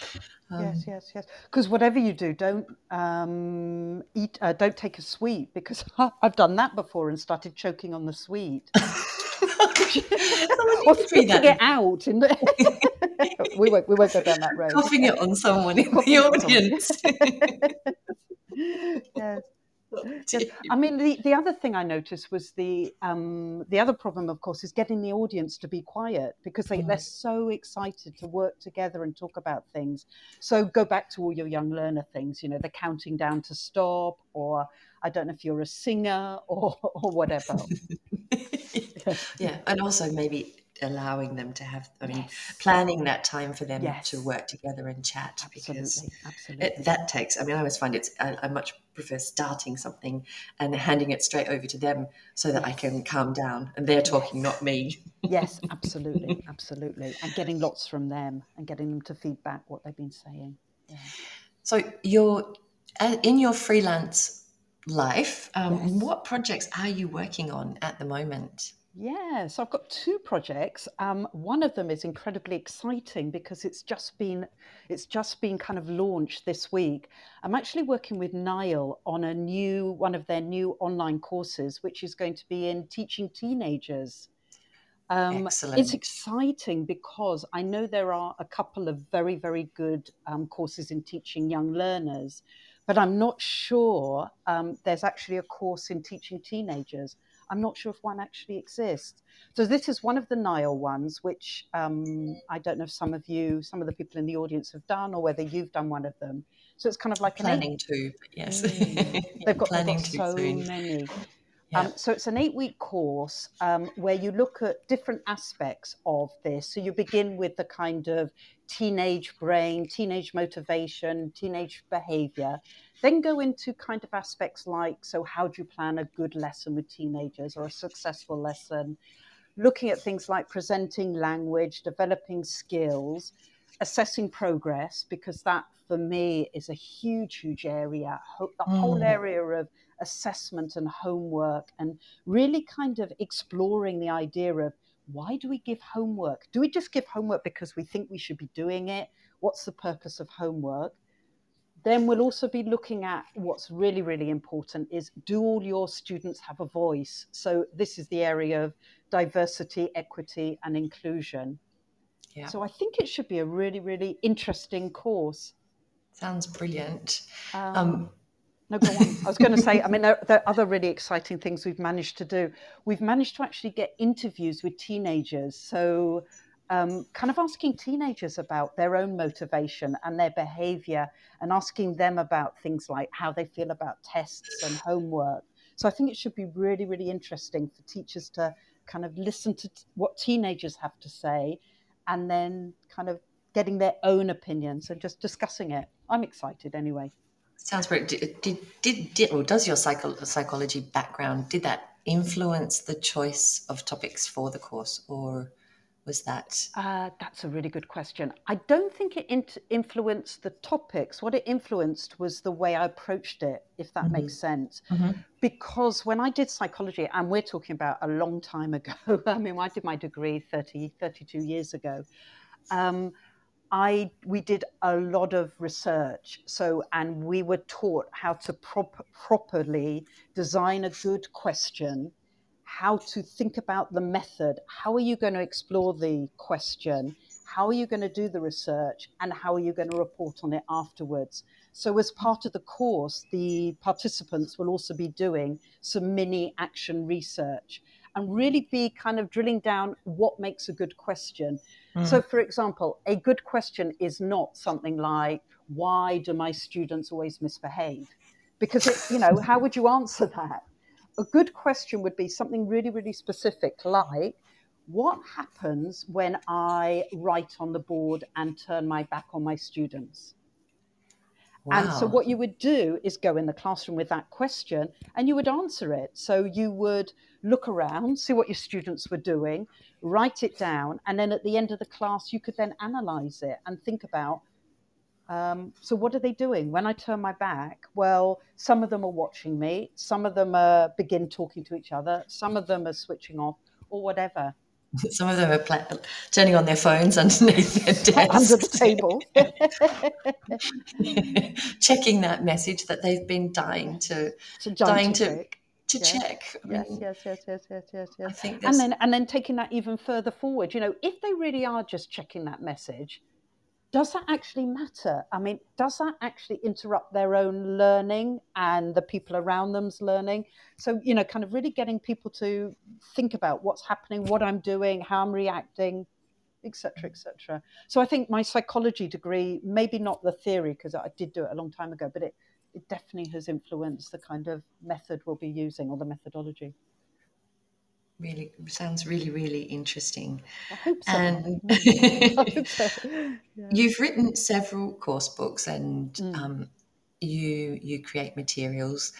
Yes. Because whatever you do, don't eat. Don't take a sweet, because I've done that before and started choking on the sweet. Or spitting it out. We won't go down that road. Coughing it on someone in the audience. Yes. I mean, the other thing I noticed was the other problem, of course, is getting the audience to be quiet, because they're so excited to work together and talk about things. So go back to all your young learner things, the counting down to stop, or I don't know if you're a singer or whatever. Yeah, and also maybe allowing them to have, planning that time for them to work together and chat. Absolutely. That takes, I always find I much prefer starting something and handing it straight over to them so that I can calm down and they're talking, not me. Yes, absolutely, absolutely. And getting lots from them and getting them to feedback what they've been saying. Yeah. So you're, in your freelance life, what projects are you working on at the moment? Yeah, so I've got two projects. One of them is incredibly exciting because it's just been kind of launched this week. I'm actually working with Niall on one of their new online courses, which is going to be in teaching teenagers. Excellent. It's exciting because I know there are a couple of very, very good courses in teaching young learners, but I'm not sure there's actually a course in teaching teenagers. I'm not sure if one actually exists. So this is one of the NIAL ones, which I don't know if some of you, some of the people in the audience have done, or whether you've done one of them. So it's kind of like planning to, but yes, they've got so many. Yeah. So it's an 8-week course where you look at different aspects of this. So you begin with the kind of teenage brain, teenage motivation, teenage behavior, then go into kind of aspects like, so how do you plan a good lesson with teenagers or a successful lesson? Looking at things like presenting language, developing skills, assessing progress, because that for me is a huge, huge area, the whole area of assessment and homework, and really kind of exploring the idea of, why do we give homework? Do we just give homework because we think we should be doing it? What's the purpose of homework? Then we'll also be looking at what's really, really important is, do all your students have a voice? So this is the area of diversity, equity, and inclusion. Yeah. So I think it should be a really, really interesting course. Sounds brilliant. No, go on. I was going to say, I mean, there are other really exciting things we've managed to do. We've managed to actually get interviews with teenagers. So kind of asking teenagers about their own motivation and their behaviour, and asking them about things like how they feel about tests and homework. So I think it should be really, really interesting for teachers to kind of listen to what teenagers have to say, and then kind of getting their own opinions and just discussing it. I'm excited anyway. Sounds great. Does your psychology background, did that influence the choice of topics for the course, or was that? That's a really good question. I don't think it influenced the topics. What it influenced was the way I approached it, if that makes sense. Mm-hmm. Because when I did psychology, and we're talking about a long time ago, I mean, I did my degree 32 years ago. We did a lot of research, and we were taught how to properly design a good question, how to think about the method, how are you going to explore the question, how are you going to do the research, and how are you going to report on it afterwards. So as part of the course, the participants will also be doing some mini action research, and really be kind of drilling down what makes a good question. Mm. So, for example, a good question is not something like, why do my students always misbehave? Because, how would you answer that? A good question would be something really, really specific, like, what happens when I write on the board and turn my back on my students? Wow. And so what you would do is go in the classroom with that question and you would answer it. So you would look around, see what your students were doing, write it down, and then at the end of the class, you could then analyse it and think about, so what are they doing? When I turn my back, well, some of them are watching me, some of them begin talking to each other, some of them are switching off or whatever. Some of them are turning on their phones underneath their desk. Under the table. Checking that message that they've been dying to check. Yes. I think and then taking that even further forward, if they really are just checking that message, does that actually matter? I mean, does that actually interrupt their own learning and the people around them's learning? So, kind of really getting people to think about what's happening, what I'm doing, how I'm reacting, et cetera, et cetera. So I think my psychology degree, maybe not the theory, because I did do it a long time ago, but it definitely has influenced the kind of method we'll be using, or the methodology. Really sounds really, really interesting. I hope so. Yeah. You've written several course books, and you create materials.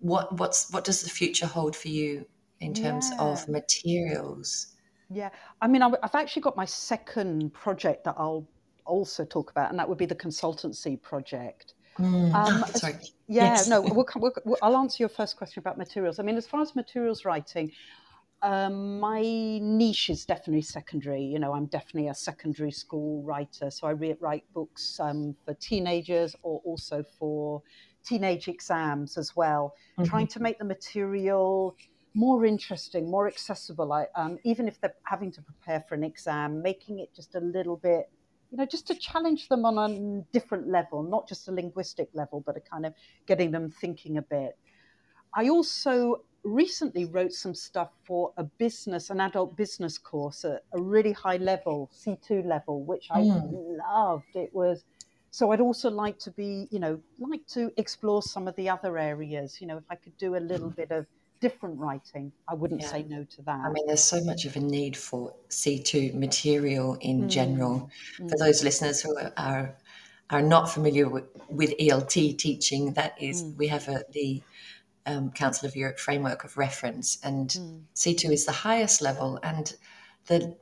What does the future hold for you in terms of materials? Yeah, I mean, I've actually got my second project that I'll also talk about, and that would be the consultancy project. Sorry. I'll answer your first question about materials. I mean, as far as materials writing, my niche is definitely secondary. I'm definitely a secondary school writer, so I write books for teenagers, or also for teenage exams as well, trying to make the material more interesting, more accessible, even if they're having to prepare for an exam, making it just a little bit, just to challenge them on a different level, not just a linguistic level, but a kind of getting them thinking a bit. I also recently wrote some stuff for a business, an adult business course at a really high level, C2 level, which I loved. It was, so I'd also like to be, you know, like to explore some of the other areas. You know, if I could do a little bit of different writing, I wouldn't say no to that. I mean, there's so much of a need for C2 material in general. For those listeners who are not familiar with ELT teaching, that is, we have the Council of Europe framework of reference, and C2 is the highest level, and there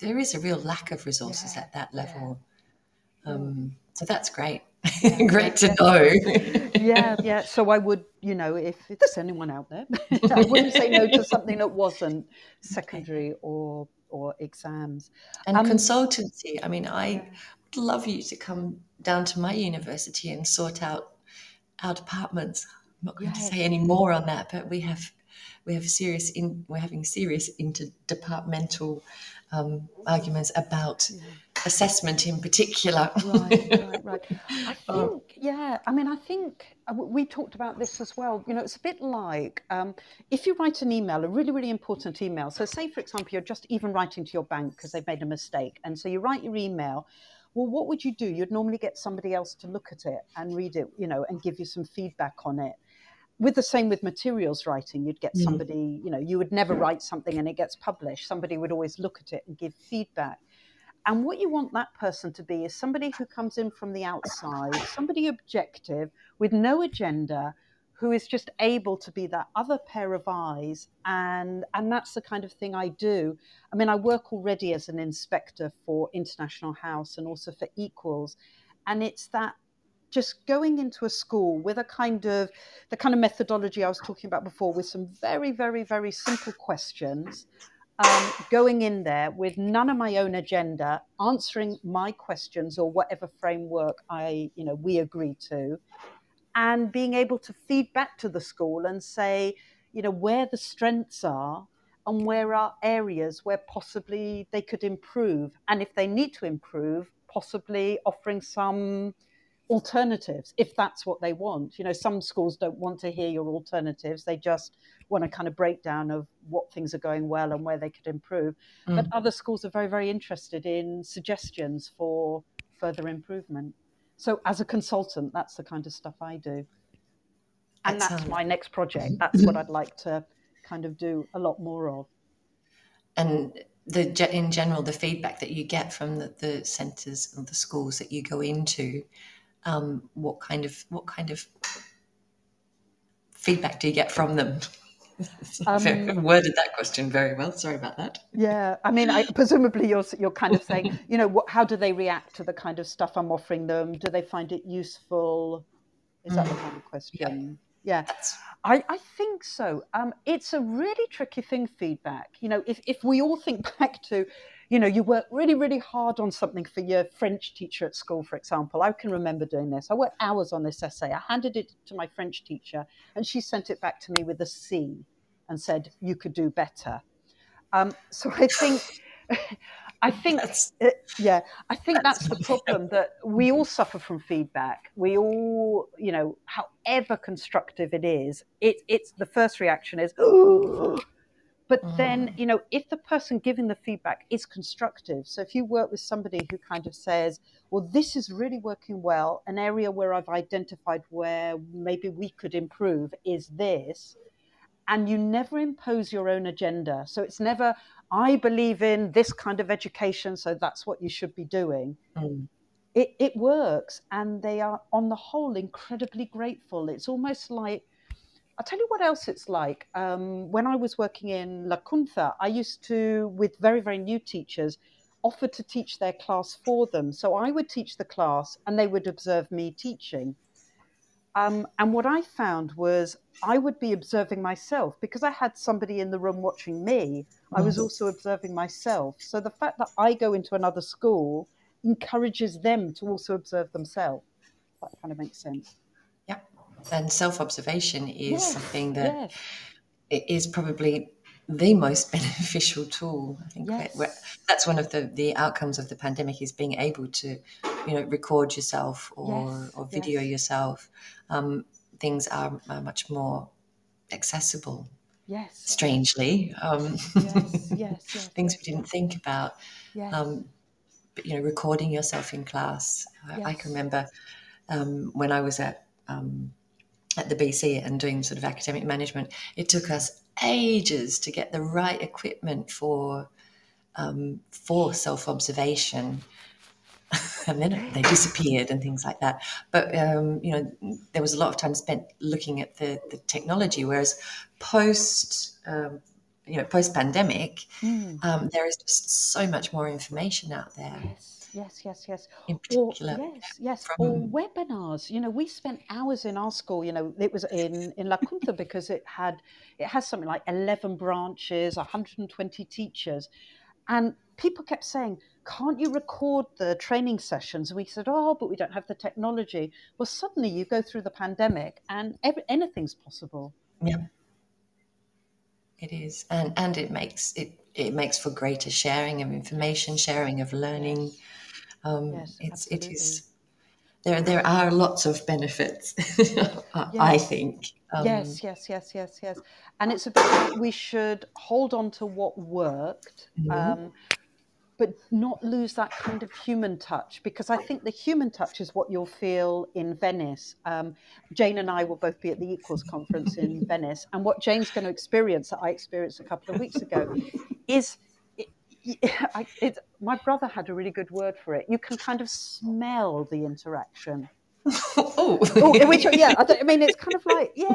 is a real lack of resources at that level. So that's great. Great to know. Yeah. So I would, you know, if there's anyone out there, I wouldn't say no to something that wasn't secondary or exams. And consultancy. I mean, I would love you to come down to my university and sort out our departments. I'm not going to say any more on that, but we're having serious interdepartmental arguments about assessment in particular. Right. I think, I mean, I think we talked about this as well. You know, it's a bit like if you write an email, a really, really important email. So say, for example, you're just even writing to your bank because they've made a mistake. And so you write your email. Well, what would you do? You'd normally get somebody else to look at it and read it, you know, and give you some feedback on it. With the same with materials writing, you'd get somebody, you know, you would never write something and it gets published. Somebody would always look at it and give feedback. And what you want that person to be is somebody who comes in from the outside, somebody objective with no agenda, who is just able to be that other pair of eyes. And that's the kind of thing I do. I mean, I work already as an inspector for International House and also for Equals. And it's that just going into a school with a kind of, the kind of methodology I was talking about before, with some very, very, very simple questions, going in there with none of my own agenda, answering my questions or whatever framework we agree to, and being able to feed back to the school and say, you know, where the strengths are and where are areas where possibly they could improve. And if they need to improve, possibly offering some alternatives, if that's what they want. You know, some schools don't want to hear your alternatives. They just want a kind of breakdown of what things are going well and where they could improve. But other schools are very, very interested in suggestions for further improvement. So as a consultant, that's the kind of stuff I do. And that's my next project. That's what I'd like to kind of do a lot more of. And in general, the feedback that you get from the centres and the schools that you go into, what kind of feedback do you get from them? I worded that question very well. Sorry about that. Yeah, I mean, presumably you're kind of saying, you know, how do they react to the kind of stuff I'm offering them? Do they find it useful? Is that the kind of question? Yeah. I think so. It's a really tricky thing, feedback. You know, if we all think back to, you know, you work really, really hard on something for your French teacher at school, for example. I can remember doing this. I worked hours on this essay. I handed it to my French teacher and she sent it back to me with a C and said, you could do better. So I think... I think that's the problem, that we all suffer from feedback. We all, you know, however constructive it is, it's the first reaction is, ooh. But then, you know, if the person giving the feedback is constructive, so if you work with somebody who kind of says, well, this is really working well, an area where I've identified where maybe we could improve is this, and you never impose your own agenda. So it's never, I believe in this kind of education, so that's what you should be doing. It works, and they are, on the whole, incredibly grateful. It's almost like, I'll tell you what else it's like. When I was working in Lacunza, I used to, with very, very new teachers, offer to teach their class for them. So I would teach the class, and they would observe me teaching. And what I found was I would be observing myself because I had somebody in the room watching me. I was also observing myself. So the fact that I go into another school encourages them to also observe themselves. That kind of makes sense. Yeah. And self-observation is something that is probably the most beneficial tool. I think that's one of the outcomes of the pandemic, is being able to, you know, record yourself or video yourself. Things are much more accessible. Yes. Strangely. Yes. Things we didn't think about. Yes. But, you know, recording yourself in class. Yes. I can remember when I was at the BC and doing sort of academic management, it took us ages to get the right equipment for self-observation. And then they disappeared and things like that. But, you know, there was a lot of time spent looking at the technology, whereas post-pandemic, there is just so much more information out there. Yes. In particular, or webinars. You know, we spent hours in our school. You know, it was in Lacunza because it has something like 11 branches, 120 teachers, and people kept saying, can't you record the training sessions? We said, oh, but we don't have the technology. Well, suddenly you go through the pandemic and anything's possible. Yeah, it is. And it makes it makes for greater sharing of information, sharing of learning. It is. There are lots of benefits, I think. Yes. And it's about we should hold on to what worked, but not lose that kind of human touch, because I think the human touch is what you'll feel in Venice. Jane and I will both be at the Equals Conference in Venice, and what Jane's going to experience that I experienced a couple of weeks ago is... my brother had a really good word for it. You can kind of smell the interaction. It's kind of like, you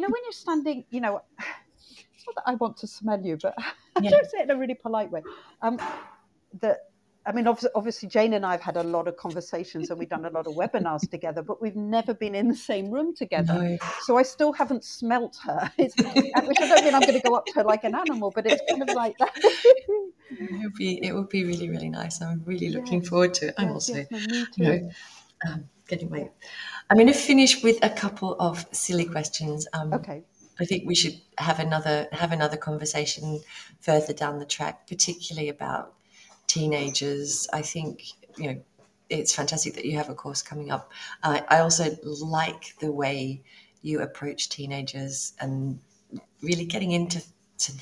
know, when you're standing, you know, it's not that I want to smell you, but I don't say it in a really polite way. Obviously, Jane and I have had a lot of conversations and we've done a lot of webinars together, but we've never been in the same room together. No. So I still haven't smelt her, which I don't mean I'm going to go up to her like an animal, but it's kind of like that. It would be really, really nice. I'm really looking forward to it. I'm getting my... I'm going to finish with a couple of silly questions. Okay. I think we should have another conversation further down the track, particularly about teenagers. I think, you know, it's fantastic that you have a course coming up. I also like the way you approach teenagers and really getting into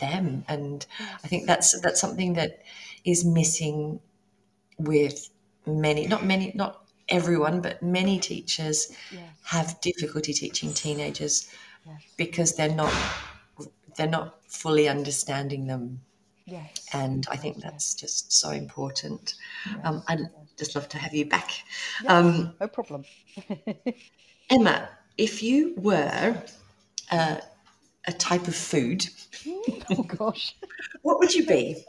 them. And I think that's something that is missing with not everyone, but many teachers have difficulty teaching teenagers because they're not fully understanding them. Yes. And I think that's just so important. Yes. I'd just love to have you back. Yes, no problem. Emma, if you were a type of food, what would you be?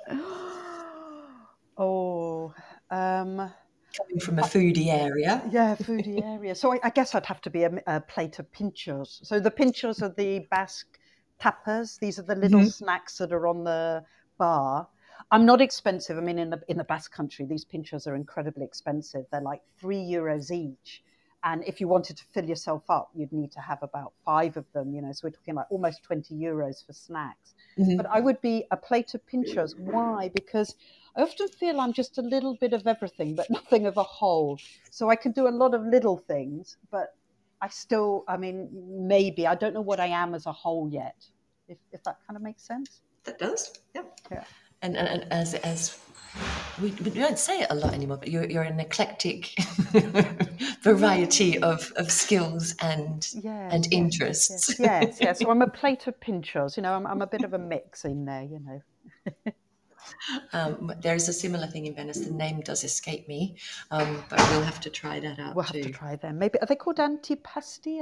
Coming from a foodie area. Yeah, foodie area. So I guess I'd have to be a plate of pinchos. So the pinchos are the Basque tapas. These are the little snacks that are on the bar. I'm not expensive. I mean, in the Basque Country, these pinchos are incredibly expensive. They're like €3 each. And if you wanted to fill yourself up, you'd need to have about 5 of them, you know, so we're talking like almost €20 for snacks. Mm-hmm. But I would be a plate of pinchos. Why? Because I often feel I'm just a little bit of everything, but nothing of a whole. So I can do a lot of little things, but I don't know what I am as a whole yet, if that kind of makes sense. That does, yeah. And as we don't say it a lot anymore, but you're an eclectic variety of skills and interests. Yes. So I'm a plate of pinchos. You know, I'm a bit of a mix in there. You know. There is a similar thing in Venice. The name does escape me, but we'll have to try that out. We'll have to try them. Maybe, are they called antipasti?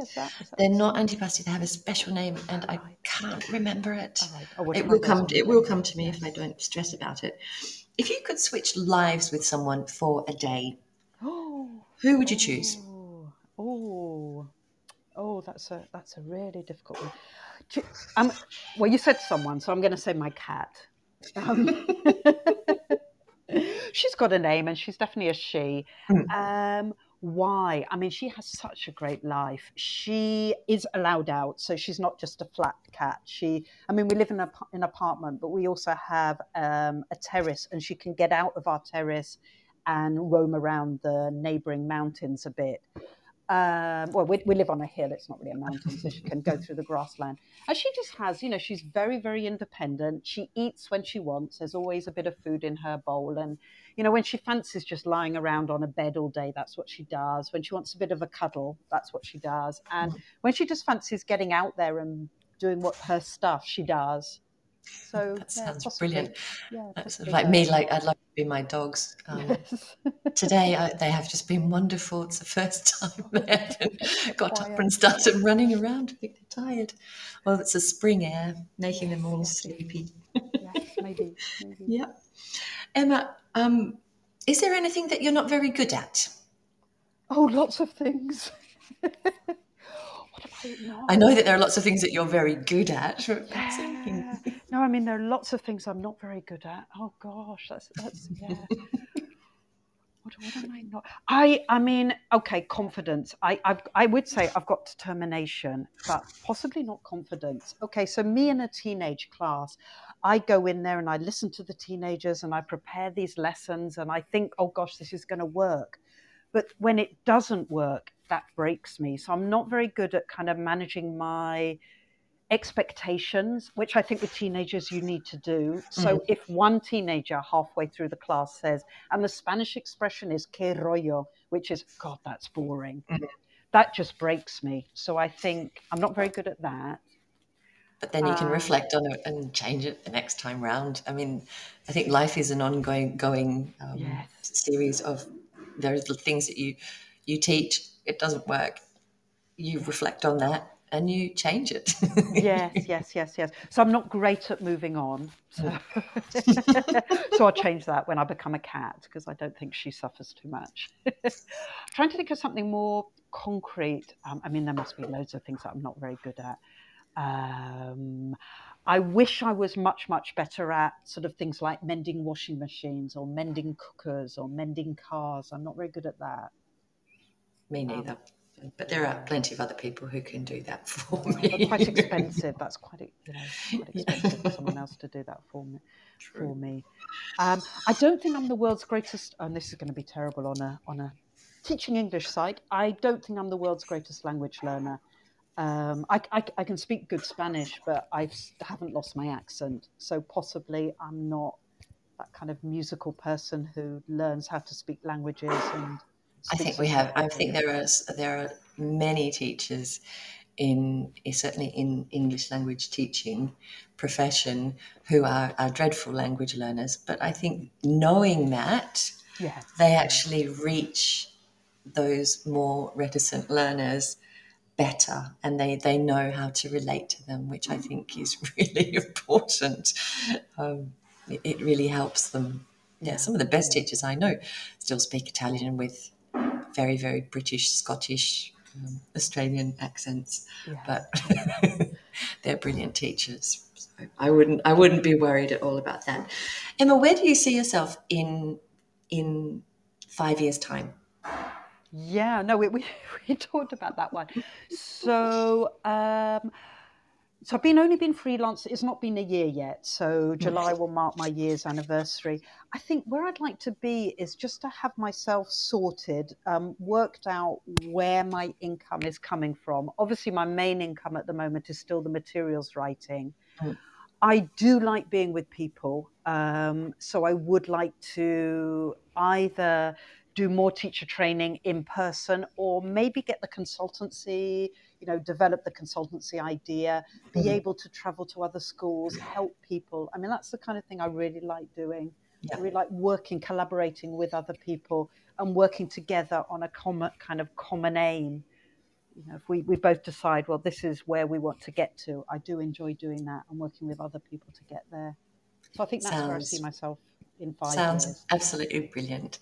They're not antipasti. They have a special name, and I can't remember it. It will come to me if I don't stress about it. If you could switch lives with someone for a day, who would you choose? That's a really difficult one. Well, you said someone, so I'm going to say my cat. She's got a name and she's definitely a she. Why? I mean, she has such a great life. She is allowed out, so she's not just a flat cat. We live in an apartment, but we also have a terrace, and she can get out of our terrace and roam around the neighbouring mountains a bit. Well, we live on a hill. It's not really a mountain, so she can go through the grassland. And she just has, you know, she's very, very independent. She eats when she wants. There's always a bit of food in her bowl. And, you know, when she fancies just lying around on a bed all day, that's what she does. When she wants a bit of a cuddle, that's what she does. And when she just fancies getting out there and doing what her stuff, she does. So that sounds brilliant. Yeah, that's like me. Like I'd like to be my dogs. Yes. Today they have just been wonderful. It's the first time they haven't got up and started running around. I think they're tired. Well, it's the spring air making them all sleepy. Yes, maybe. Yeah. Emma, is there anything that you're not very good at? Oh, lots of things. I know that there are lots of things that you're very good at. Yeah. No, I mean, there are lots of things I'm not very good at. Oh, gosh, that's yeah. What am I not? I mean, okay, confidence. I would say I've got determination, but possibly not confidence. Okay, so me in a teenage class, I go in there and I listen to the teenagers and I prepare these lessons and I think, oh, gosh, this is going to work. But when it doesn't work, that breaks me. So I'm not very good at kind of managing my expectations, which I think with teenagers you need to do. So if one teenager halfway through the class says, and the Spanish expression is que rollo, which is, God, that's boring. That just breaks me. So I think I'm not very good at that. But then you can reflect on it and change it the next time round. I mean, I think life is an ongoing series of very little things that you teach. It doesn't work. You reflect on that and you change it. Yes. So I'm not great at moving on. So I'll change that when I become a cat because I don't think she suffers too much. Trying to think of something more concrete. I mean, there must be loads of things that I'm not very good at. I wish I was much, much better at sort of things like mending washing machines or mending cookers or mending cars. I'm not very good at that. Me neither. But there are plenty of other people who can do that for me. They're quite expensive. That's quite expensive for someone else to do that for me. True. I don't think I'm the world's greatest, and this is going to be terrible on a teaching English site. I don't think I'm the world's greatest language learner. I can speak good Spanish, but I haven't lost my accent. So possibly I'm not that kind of musical person who learns how to speak languages and. I think we have. I think there are many teachers in English language teaching profession who are dreadful language learners. But I think knowing that, they actually reach those more reticent learners better, and they know how to relate to them, which I think is really important. It really helps them. Yeah, some of the best teachers I know still speak Italian with very, very British, Scottish, Australian accents, but they're brilliant teachers. So I wouldn't be worried at all about that. Emma, where do you see yourself in 5 years' time? Yeah, no, we talked about that one. So. So I've only been freelance. It's not been a year yet. So July will mark my year's anniversary. I think where I'd like to be is just to have myself sorted, worked out where my income is coming from. Obviously, my main income at the moment is still the materials writing. I do like being with people. So I would like to either do more teacher training in person, or maybe get the consultancy, develop the consultancy idea, be able to travel to other schools, help people. I mean, that's the kind of thing I really like doing. Yeah. I really like working, collaborating with other people and working together on a common aim. If we both decide, well, this is where we want to get to, I do enjoy doing that and working with other people to get there. So I think that's where I see myself. In 5 years. Sounds absolutely brilliant.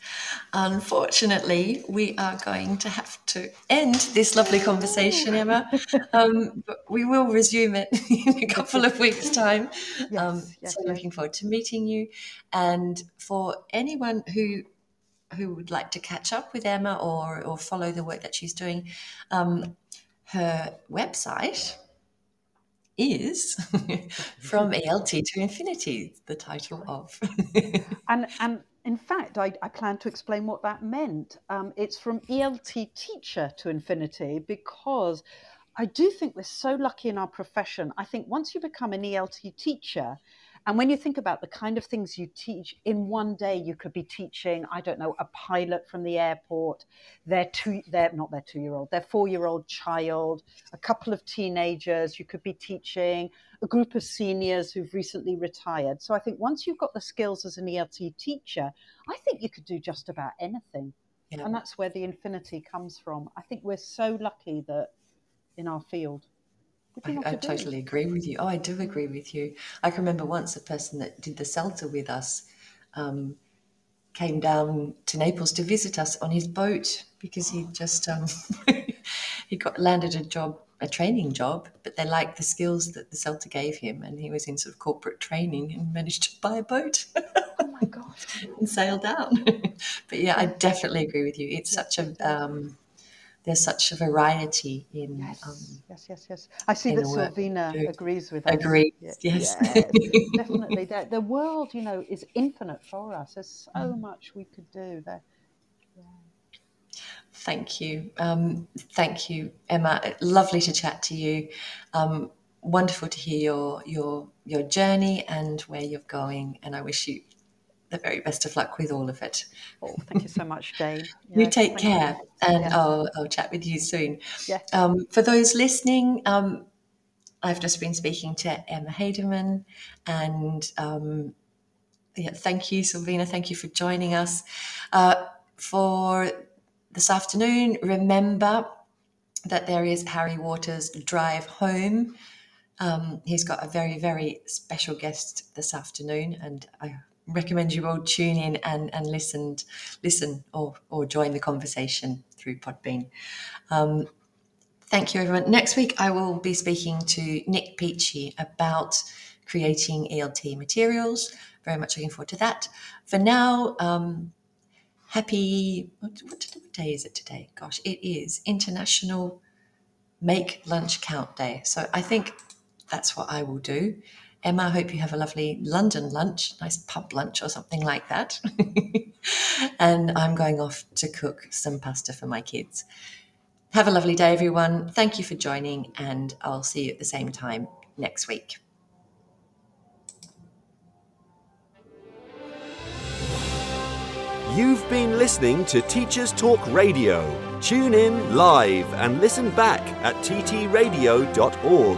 Unfortunately, we are going to have to end this lovely conversation, Emma. But we will resume it in a couple of weeks' time. Yes. Looking forward to meeting you. And for anyone who would like to catch up with Emma or follow the work that she's doing, her website is From ELT to Infinity, the title of. and In fact, I planned to explain what that meant. It's from ELT teacher to infinity, because I do think we're so lucky in our profession. I think once you become an ELT teacher, and when you think about the kind of things you teach, in one day you could be teaching, I don't know, a pilot from the airport, their 4-year-old child, a couple of teenagers. You could be teaching a group of seniors who've recently retired. So I think once you've got the skills as an ELT teacher, I think you could do just about anything. Yeah. And that's where the infinity comes from. I think we're so lucky that in our field. I totally agree with you. Oh, I do agree with you. I can remember once a person that did the CELTA with us came down to Naples to visit us on his boat, because he just landed a training job, but they liked the skills that the CELTA gave him, and he was in sort of corporate training and managed to buy a boat. Oh my God! And sailed out. But yeah, I definitely agree with you. It's such a there's such a variety in... Yes. I see that Sylvina agrees with us. Agrees, yes. Definitely. The world, is infinite for us. There's so much we could do there. Yeah. Thank you. Thank you, Emma. Lovely to chat to you. Wonderful to hear your journey and where you're going. And I wish you the very best of luck with all of it. Oh, thank you so much, Jane. You take care, and I'll chat with you soon. Yeah. For those listening, I've just been speaking to Emma Hederman, and thank you, Sylvina. Thank you for joining us for this afternoon. Remember that there is Harry Waters' Drive Home. He's got a very, very special guest this afternoon, and I recommend you all tune in and listen or join the conversation through Podbean. Thank you, everyone. Next week I will be speaking to Nick Peachy about creating ELT materials. Very much looking forward to that. For now, happy, what day is it today? Gosh, it is International Make Lunch Count Day. So I think that's what I will do. Emma, I hope you have a lovely London lunch, nice pub lunch or something like that. And I'm going off to cook some pasta for my kids. Have a lovely day, everyone. Thank you for joining, and I'll see you at the same time next week. You've been listening to Teachers Talk Radio. Tune in live and listen back at ttradio.org.